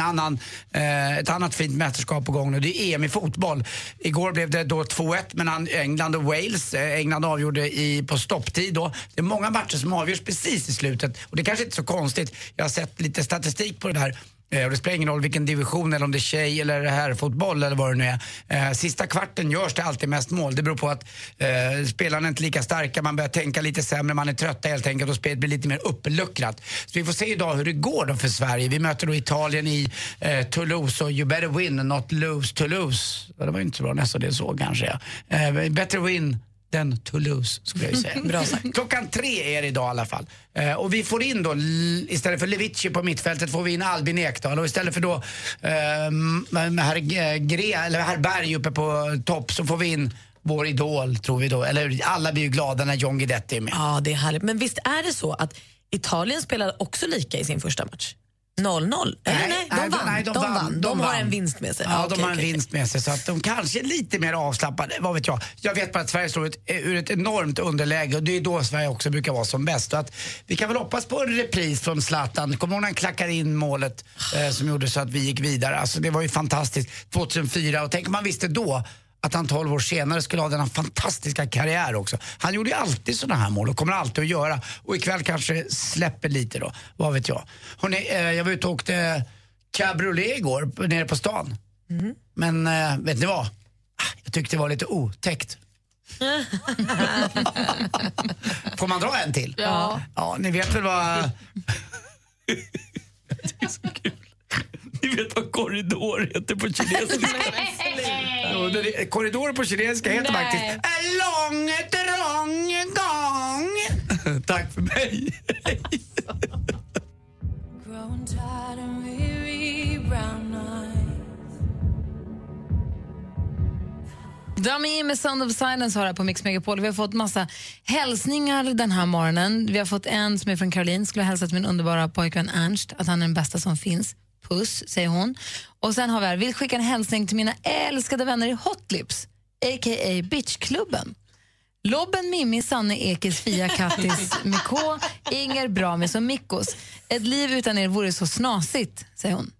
ett annat fint mästerskap på gång nu. Det är EM i fotboll. Igår blev det då 2-1 mellan England och Wales. England avgjorde på stopptid då. Det är många matcher som avgörs precis i slutet. Och det kanske inte är så konstigt. Jag har sett lite statistik på det där. Och det spelar ingen roll vilken division eller om det är tjej eller det här fotboll eller vad det nu är. Sista kvarten görs det alltid mest mål. Det beror på att spelarna är inte lika starka, man börjar tänka lite sämre, man är trötta helt enkelt och spelet blir lite mer uppluckrat. Så vi får se idag hur det går då för Sverige. Vi möter då Italien i Toulouse och you better win and not lose Toulouse. Det var ju inte så bra nästan det så kanske. Better win than Toulouse skulle jag säga. Bra sagt. 15:00 är det idag i alla fall. Och vi får in då, istället för Levici på mittfältet får vi in Albin Ekdal och istället för då herr Berg uppe på topp så får vi in vår idol tror vi då. Eller alla blir ju glada när John Guidetti är med. Ja, det är härligt. Men visst är det så att Italien spelar också lika i sin första match? 0-0. De vann. De har en vinst med sig. Ja, de har en vinst med sig så att de kanske är lite mer avslappade, vad vet jag. Jag vet bara att Sverige står ur ett enormt underläge och det är då Sverige också brukar vara som bäst. Så att vi kan väl hoppas på en repris från Zlatan. Kommer hon att klacka in målet som gjorde så att vi gick vidare. Alltså det var ju fantastiskt 2004 och tänk om man visste då att han 12 år senare skulle ha denna fantastiska karriär också. Han gjorde ju alltid sådana här mål och kommer alltid att göra. Och ikväll kanske släpper lite då, vad vet jag. Hörrni, jag var ute och åkte cabriolet igår nere på stan. Mm. Men vet ni vad? Jag tyckte det var lite otäckt. Får man dra en till? Ja. Ja, ni vet väl vad... Det är så kul. Ni vet vad korridor heter på kinesiska. Korridor på kinesiska heter faktiskt en lång, trång gång. Tack för mig. Dummy med Sound of Silence har här på Mix Megapol. Vi har fått massa hälsningar den här morgonen. Vi har fått en som är från Caroline. Skulle ha hälsat min underbara pojkvän Ernst att han är den bästa som finns. Puss, säger hon. Och sen har vi här, vill skicka en hälsning till mina älskade vänner i Hot Lips, a.k.a. Bitchklubben. Lobben, Mimmi, Sanne, Ekis, Fia, Kattis, Mikko, Inger, Bramis och Mikkos. Ett liv utan er vore så snasigt, säger hon.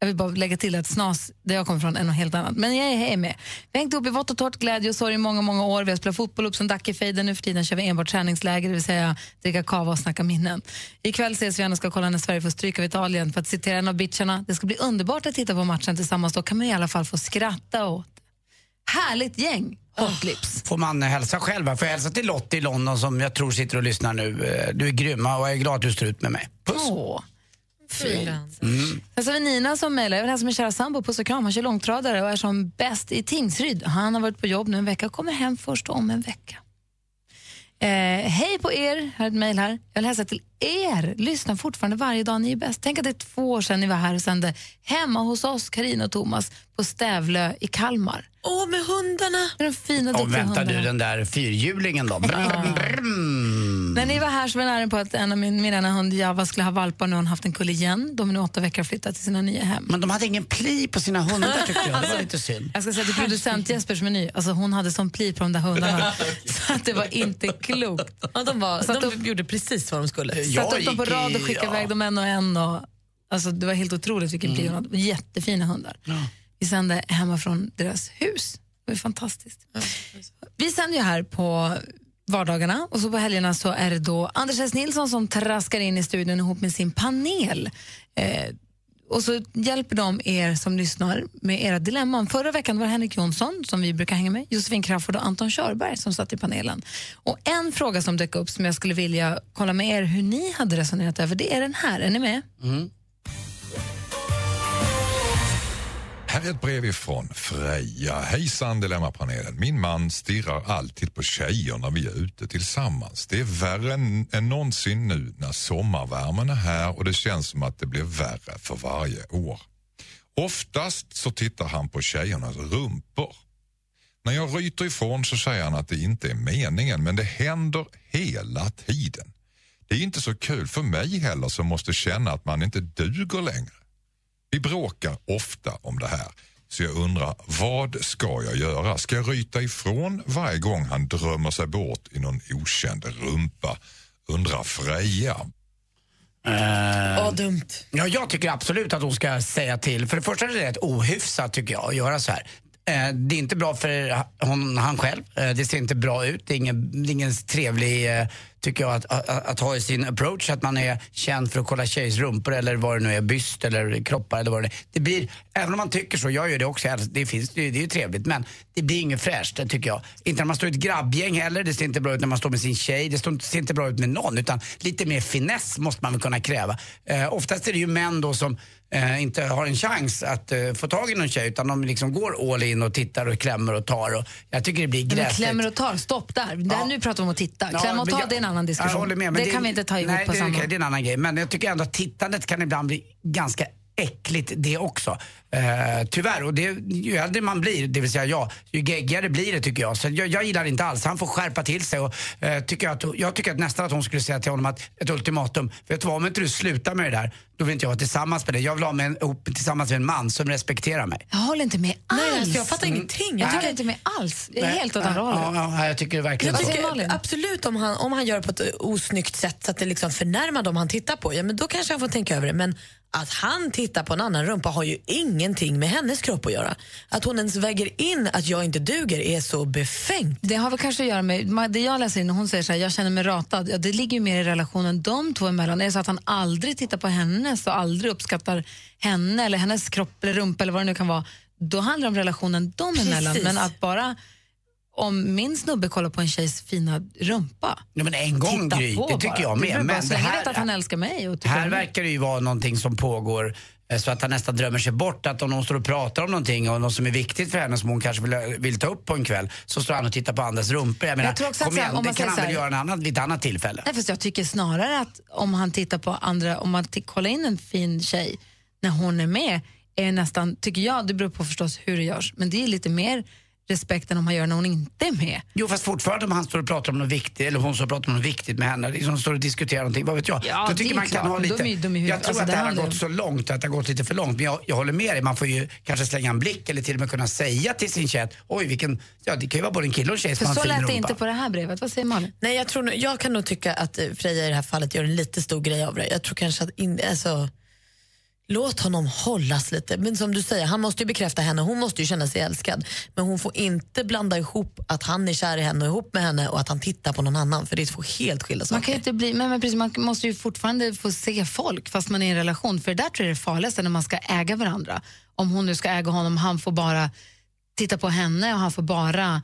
Jag vill bara lägga till att snas, där jag kommer från, är något helt annat. Men jag är hej med. Vi har hängt upp i vått och torrt, glädje och sorg i många, många år. Vi har spelat fotboll upp som Dackefejden. Nu för tiden kör vi enbart träningsläger, det vill säga dricka kava och snacka minnen. Ikväll ses vi gärna och ska kolla när Sverige får stryk av Italien för att citera en av bitcharna. Det ska bli underbart att titta på matchen tillsammans. Då kan man i alla fall få skratta åt. Härligt gäng. Hotlips. Får man hälsa själva? Får jag hälsa till Lottie i London som jag tror sitter och lyssnar nu. Du är grymma och jag är glad att du står ut med mig. Puss! Åh. Fint. Mm. Sen så har vi Nina som mejlar. Jag vill hälsa min kära sambo, puss och kram. Han kör långtradare och är som bäst i Tingsryd. Han har varit på jobb nu en vecka och kommer hem först om en vecka. Hej på er, här är ett mejl här. Jag vill hälsa till er, lyssna fortfarande varje dag, ni är bäst. Tänk att det är 2 år sedan ni var här och sände hemma hos oss, Karina och Thomas på Stävlö i Kalmar. Åh, med hundarna. Med de fina vänta hundarna. Du den där fyrhjulingen då. När ni var här så var jag nära på att en av min ena hund Java skulle ha valpar nu och hon haft en kull igen. De är nu 8 veckor flyttat till sina nya hem. Men de hade ingen pli på sina hundar tycker jag. Det var lite synd. Jag ska säga till producent Jespers meny. Alltså hon hade sån pli på de där hundarna så att det var inte klokt. Ja, de gjorde precis vad de skulle. Satt upp dem på rad och skickade iväg dem en och en. Och, alltså det var helt otroligt vilken pli hon hade. Jättefina hundar. Ja. Vi sände hemma från deras hus. Det var fantastiskt. Vi sänder ju här på vardagarna och så på helgerna så är det då Anders S. Nilsson som traskar in i studion ihop med sin panel. Och så hjälper de er som lyssnar med era dilemman. Förra veckan var Henrik Jonsson som vi brukar hänga med, Josefin Crafoord och Anton Körberg som satt i panelen. Och en fråga som dök upp som jag skulle vilja kolla med er hur ni hade resonerat över, det är den här. Är ni med? Mm. Här är ett brev ifrån Freja. Hejsan dilemmapanelen. Min man stirrar alltid på tjejer när vi är ute tillsammans. Det är värre än någonsin nu när sommarvärmen är här och det känns som att det blir värre för varje år. Oftast så tittar han på tjejernas rumpor. När jag ryter ifrån så säger han att det inte är meningen men det händer hela tiden. Det är inte så kul för mig heller som måste känna att man inte duger längre. Vi bråkar ofta om det här, så jag undrar, vad ska jag göra? Ska jag ryta ifrån varje gång han drömmer sig bort i någon okänd rumpa? Undrar Freja. Dumt. Ja, jag tycker absolut att hon ska säga till. För det första är det rätt ohyfsat tycker jag att göra så här. Det är inte bra för han själv. Det ser inte bra ut. Det är ingen trevlig, tycker jag, att ha i sin approach. Att man är känd för att kolla tjejs rumpor eller vad det nu är, byst eller kroppar eller vad det är. Det blir, även om man tycker så, jag gör det också, det är ju trevligt, men det blir inget fräscht, det tycker jag. Inte när man står i ett grabbgäng heller, det ser inte bra ut när man står med sin tjej. Det ser inte bra ut med någon, utan lite mer finess måste man väl kunna kräva. Oftast är det ju män då som inte har en chans att få tag i någon tjej, utan de liksom går all in och tittar och klämmer och tar, och jag tycker det blir gräsligt. Klämmer och tar, stopp där. Ja. Nu pratar vi om att titta. Klämma och ta, det är en annan diskussion. Med, det kan vi inte ta ihop på samma. Nej, det är en annan grej. Men jag tycker ändå att tittandet kan ibland bli ganska äckligt det också. Tyvärr, och det, ju äldre man blir, det vill säga jag, ju geggigare blir det, tycker jag. Så jag gillar det inte alls. Han får skärpa till sig, och jag tycker att nästan att hon skulle säga till honom att ett ultimatum, vet du vad, om inte du slutar med det där, då vill inte jag vara tillsammans med dig. Jag vill ha med tillsammans med en man som respekterar mig. Jag håller inte med alls. Nej, alltså, jag fattar ingenting. Jag tycker inte med alls. Det är helt åt andra hållet. Ja, jag tycker verkligen. Jag tycker absolut, om han gör det på ett osnyggt sätt så att det liksom förnärmar dem han tittar på, ja, men då kanske han får tänka över det. Men att han tittar på en annan rumpa har ju ingenting med hennes kropp att göra. Att hon ens väger in att jag inte duger är så befängt. Det har väl kanske att göra med det jag läser in, hon säger så här, jag känner mig ratad. Ja, det ligger ju mer i relationen de två emellan. Är det så att han aldrig tittar på henne, så aldrig uppskattar henne eller hennes kropp eller rumpa eller vad det nu kan vara, då handlar det om relationen de emellan. Men att bara, om min snubbe kollar på en tjejs fina rumpa. Nej, men en gång, Gry, det tycker jag med. Men det här är att han älskar mig och här verkar det ju vara någonting som pågår, så att han nästan drömmer sig bort. Att om någon står och pratar om någonting och något som är viktigt för henne som hon kanske vill ta upp på en kväll, så står han och tittar på andras rumpor. Jag menar, tror också igen, om det kan han väl göra vid ett annat tillfälle. Nej, för jag tycker snarare att om han tittar på andra, om man kollar in en fin tjej när hon är med, är nästan, tycker jag, det beror på förstås hur det görs, men det är lite mer respekten om han gör när hon inte är med. Jo, fast fortfarande om han står och pratar om något viktigt, eller hon står och pratar om något viktigt med henne, liksom står och diskuterar någonting, vad vet jag. Ja, då tycker man klart. Kan ha lite. Jag tror att det här har gått så långt, att det har gått lite för långt. Men jag håller med dig, man får ju kanske slänga en blick eller till och med kunna säga till sin tjej, oj vilken, ja det kan ju vara både en kille och en tjej som har en fin rumpa. Så lät det inte på det här brevet, vad säger man? Nej, jag kan nog tycka att Freja i det här fallet gör en lite stor grej av det. Jag tror kanske att, låt honom hållas lite. Men som du säger, han måste ju bekräfta henne. Hon måste ju känna sig älskad. Men hon får inte blanda ihop att han är kär i henne och ihop med henne och att han tittar på någon annan. För det är två helt skilda saker. Man kan inte bli, men precis, man måste ju fortfarande få se folk fast man är i en relation. För där tror jag det är farligast när man ska äga varandra. Om hon nu ska äga honom, han får bara titta på henne och han får bara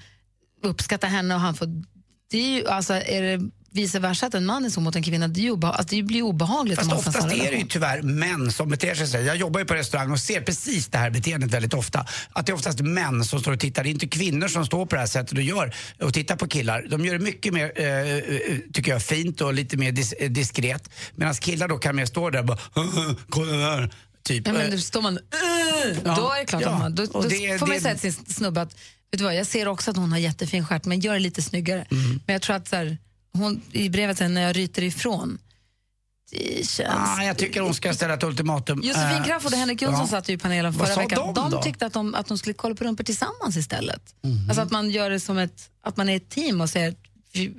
uppskatta henne och han får... Det är ju, alltså, är det... vice versa att en man är så mot en kvinna, det blir obehagligt. Fast oftast är det ju tyvärr män som beter sig så. Jag jobbar ju på restaurang och ser precis det här beteendet väldigt ofta. Att det är oftast män som står och tittar. Det är inte kvinnor som står på det här sättet och tittar på killar. De gör det mycket mer, tycker jag, fint och lite mer diskret. Medan killar då kan mer stå där och bara, kolla där. Typ. Ja, men då står man, då är det klart att man, får man säga till sin snubbe att, vet du vad, jag ser också att hon har jättefin stjärt, men gör det lite snyggare. Mm. Men jag tror att så här, hon, i brevet sen, när jag ryter ifrån, det känns... jag tycker hon ska ställa ett ultimatum. Josefin Kraft och Henrik Jonsson satt ju i panelen förra veckan. De tyckte att de skulle kolla på rumpor tillsammans istället. Mm-hmm. Alltså att man gör det som att man är ett team och säger,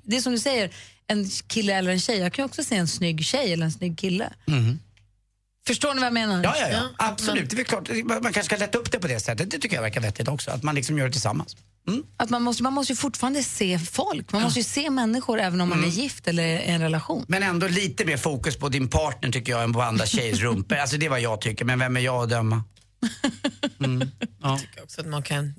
det är som du säger, en kille eller en tjej. Jag kan också se en snygg tjej eller en snygg kille. Mm-hmm. Förstår ni vad jag menar? Ja. Absolut. Men... det är klart, man kanske ska lätta upp det på det sättet. Det tycker jag verkar vettigt också, att man liksom gör det tillsammans. Mm. Att man måste ju fortfarande se folk. Man måste ju se människor även om man är gift eller är i en relation. Men ändå lite mer fokus på din partner, tycker jag, än på andra tjejers rumpor. Alltså det är vad jag tycker, men vem är jag att döma? Mm. Ja. Jag tycker också att man kan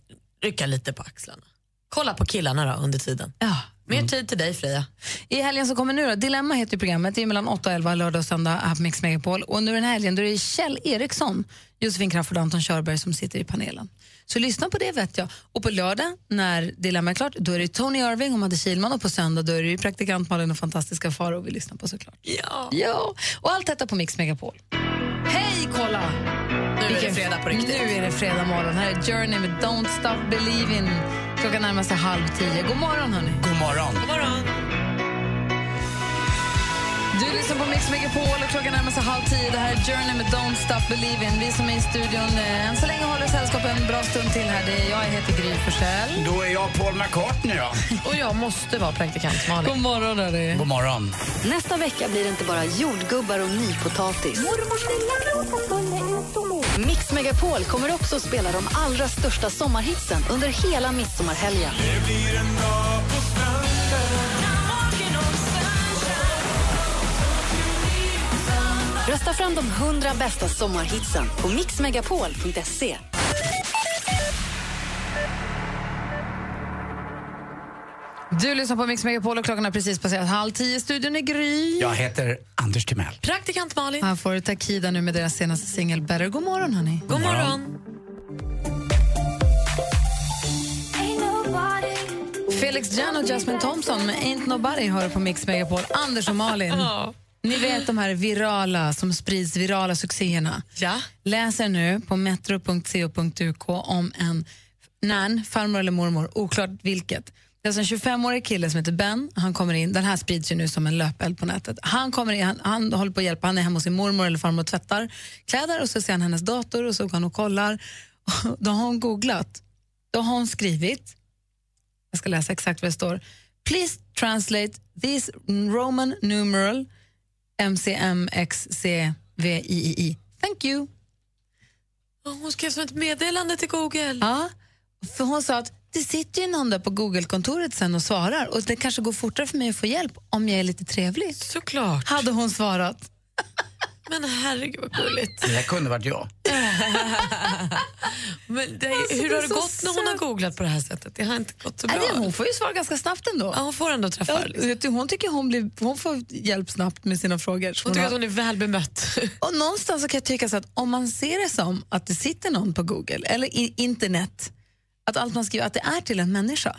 rycka lite på axlarna. Kolla på killarna då under tiden. Ja. Mer tid till dig, Freja. I helgen som kommer nu då, Dilemma heter programmet. Det är mellan 8 och 11 lördag och söndag på Mix Megapol. Och nu den här helgen då är det Kjell Eriksson, Josefin Kraft och Anton Körberg som sitter i panelen. Så lyssna på det, vet jag. Och på lördag när Dilemma är klart, då är det Tony Irving och Madde Kihlman. Och på söndag då är det praktikant Malin och fantastiska Faro vi lyssnar på, såklart. Ja. Och allt detta på Mix Megapol. Hej, kolla! Nu är det fredag på riktigt. Nu är det fredag morgon. Här är Journey med Don't Stop Believing. Klockan närmar sig 9:30. God morgon, hörni. God morgon. God morgon. Du Lyssnar på Mix Megapol och klockan närmar sig 9:30. Det här är Journey med Don't Stop Believin'. Vi som är i studion än så länge håller sällskap en bra stund till här. Jag heter Gry Forssell. Då är jag Paul McCartney nu. Och jag måste vara praktikant Malin. God morgon, Harry. God morgon. Nästa vecka blir det inte bara jordgubbar och nypotatis. Mormors lilla Mix Megapol kommer också att spela de allra största sommarhitsen under hela midsommarhelgen. Det blir en dag på stranden. Rösta fram de 100 bästa sommarhitsen på mixmegapol.se. Du lyssnar på Mix Megapol och klockan är precis passerat 9:30. Studion är Gry. Jag heter Anders Timell. Praktikant Malin. Här får du Takida nu med deras senaste singel Better. God morgon, hörni. God morgon. Felix Jan och Jasmine Thompson med Ain't Nobody hör på Mix Megapol. Anders och Malin. Ni vet de här virala, som sprids virala succéerna. Ja. Läser nu på metro.co.uk om en nan, farmor eller mormor, oklart vilket. Det är alltså en 25-årig kille som heter Ben. Han kommer in, den här sprids ju nu som en löpeld på nätet. Han kommer in, han håller på att hjälpa, han är hemma hos sin mormor eller farmor och tvättar kläder. Och så ser han hennes dator och så går han och kollar. Och då har hon googlat. Då har hon skrivit, jag ska läsa exakt vad det står. Please translate this Roman numeral MCMXCVII. Thank you. Hon skrev som ett meddelande till Google. Ja, för hon sa att det sitter ju någon där på Google-kontoret sen och svarar. Och det kanske går fortare för mig att få hjälp om jag är lite trevlig. Såklart. Hade hon svarat. Men herregud vad gulligt. Det kunde varit jag. Men det, alltså, hur det har det gått när hon har googlat på det här sättet? Det har inte gått så bra. Nej, hon får ju svar ganska snabbt ändå. Ja, hon får ändå träffar. Ja, hon tycker hon får hjälp snabbt med sina frågor. Hon tycker att hon är väl bemött. Och någonstans så kan jag tycka så att om man ser det som att det sitter någon på Google eller i internet, att allt man skriver, att det är till en människa.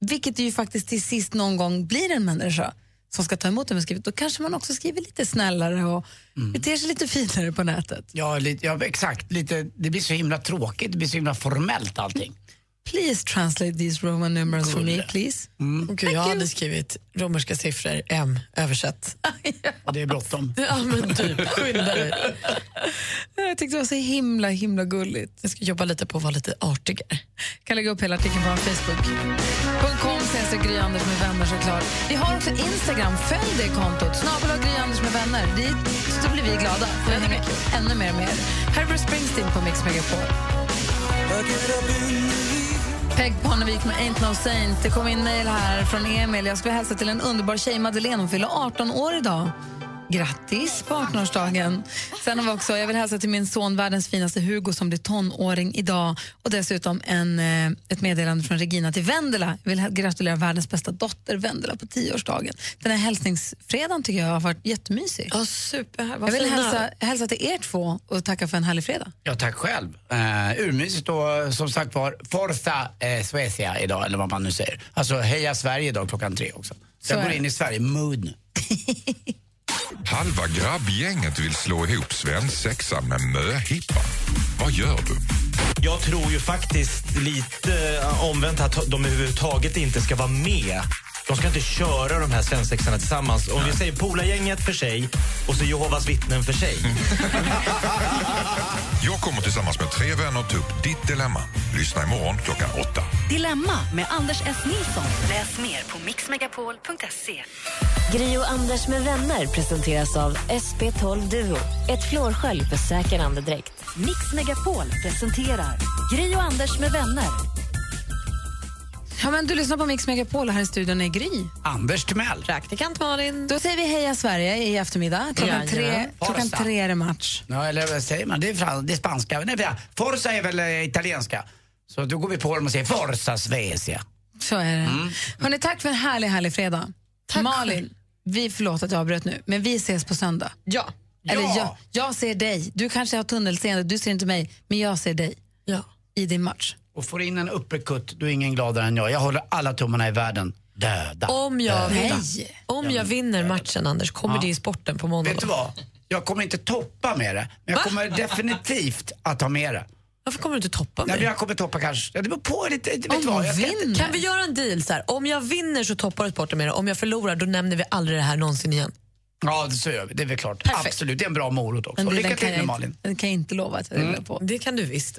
Vilket ju faktiskt till sist någon gång blir en människa som ska ta emot det man skrivit, då kanske man också skriver lite snällare och beter sig lite finare på nätet. Ja, exakt. Det blir så himla tråkigt, det blir så himla formellt allting. Please translate these Roman numerals for me, please. Okay, jag hade skrivit romerska siffror, M, översatt. Ja. Det är bråttom. Ja, men typ, skynda dig. Jag tyckte det var så himla, himla gulligt. Jag ska jobba lite på att vara lite artigare. Kan lägga upp hela artikeln på Facebook.com, ses och Gry Anders med vänner såklart. Vi har också Instagram, följ det kontot. Snabel och Gry Anders med vänner. Då blir vi glada. För ännu mer med er. Herbert Springsteen på Mix Megapol. Peg Parnevik med Ain't No Saint. Det kom in mail här från Emil. Jag skulle hälsa till en underbar tjej, Madeleine. Hon fyller 18 år idag. Grattis på 18-årsdagen. Sen har vi också, jag vill hälsa till min son, världens finaste Hugo, som blir tonåring idag. Och dessutom ett meddelande från Regina till Vendela. Jag vill gratulera världens bästa dotter Vendela på 10-årsdagen. Den här hälsningsfredagen tycker jag har varit jättemysig. Ja, super. Jag vill hälsa till er två och tacka för en härlig fredag. Ja, tack själv. Urmysigt och som sagt var Forza Svezia idag, eller vad man nu säger. Alltså heja Sverige idag klockan 3 också. Så jag går in i Sverige-mood nu. Halva grabbgänget vill slå ihop svensexa med möhippa. Vad gör du? Jag tror ju faktiskt lite omvänt att de överhuvudtaget inte ska vara med. De ska inte köra de här svensexarna tillsammans. Om vi säger polargänget för sig och så Jehovas vittnen för sig. Jag kommer tillsammans med 3 vänner ta upp ditt dilemma. Lyssna imorgon klockan 8. Dilemma med Anders S. Nilsson. Läs mer på mixmegapol.se. Gri och Anders med vänner presenteras av SP12 Duo. Ett flårskölj för säker andedräkt. Mix Megapol presenterar Gri och Anders med vänner. Ja, men du lyssnar på Mix Megapol, här i studion är Gry. Anders Timell. Praktikant Malin. Då säger vi heja Sverige i eftermiddag. Klockan 3. Klockan 3 är det match. Ja, eller vad säger man? Det är spanska. Nej, Forza är väl italienska. Så då går vi på dem och säger Forza Svezia. Så är det. Hörrni, tack för en härlig fredag. Tack. Malin, vi förlåt att jag avbröt nu, men vi ses på söndag. Ja. Eller jag ser dig. Du kanske har tunnelseende, du ser inte mig, men jag ser dig. Ja. I din match. Och får in en uppercut, då är ingen gladare än jag. Jag håller alla tummarna i världen döda. Om jag vinner matchen, Anders, kommer det i sporten på måndag. Vet du vad? Jag kommer inte toppa med det. Men jag kommer definitivt att ha med det. Varför kommer du inte toppa med det? Jag kommer toppa kanske. Det beror på lite. Kan vi göra en deal så här? Om jag vinner så toppar du sporten med det. Om jag förlorar, då nämner vi aldrig det här någonsin igen. Ja, det så gör vi. Det är väl klart. Perfekt. Absolut, det är en bra morot också. Men lycka till nu, Malin. Den kan jag inte lova att jag rullar på. Det kan du visst.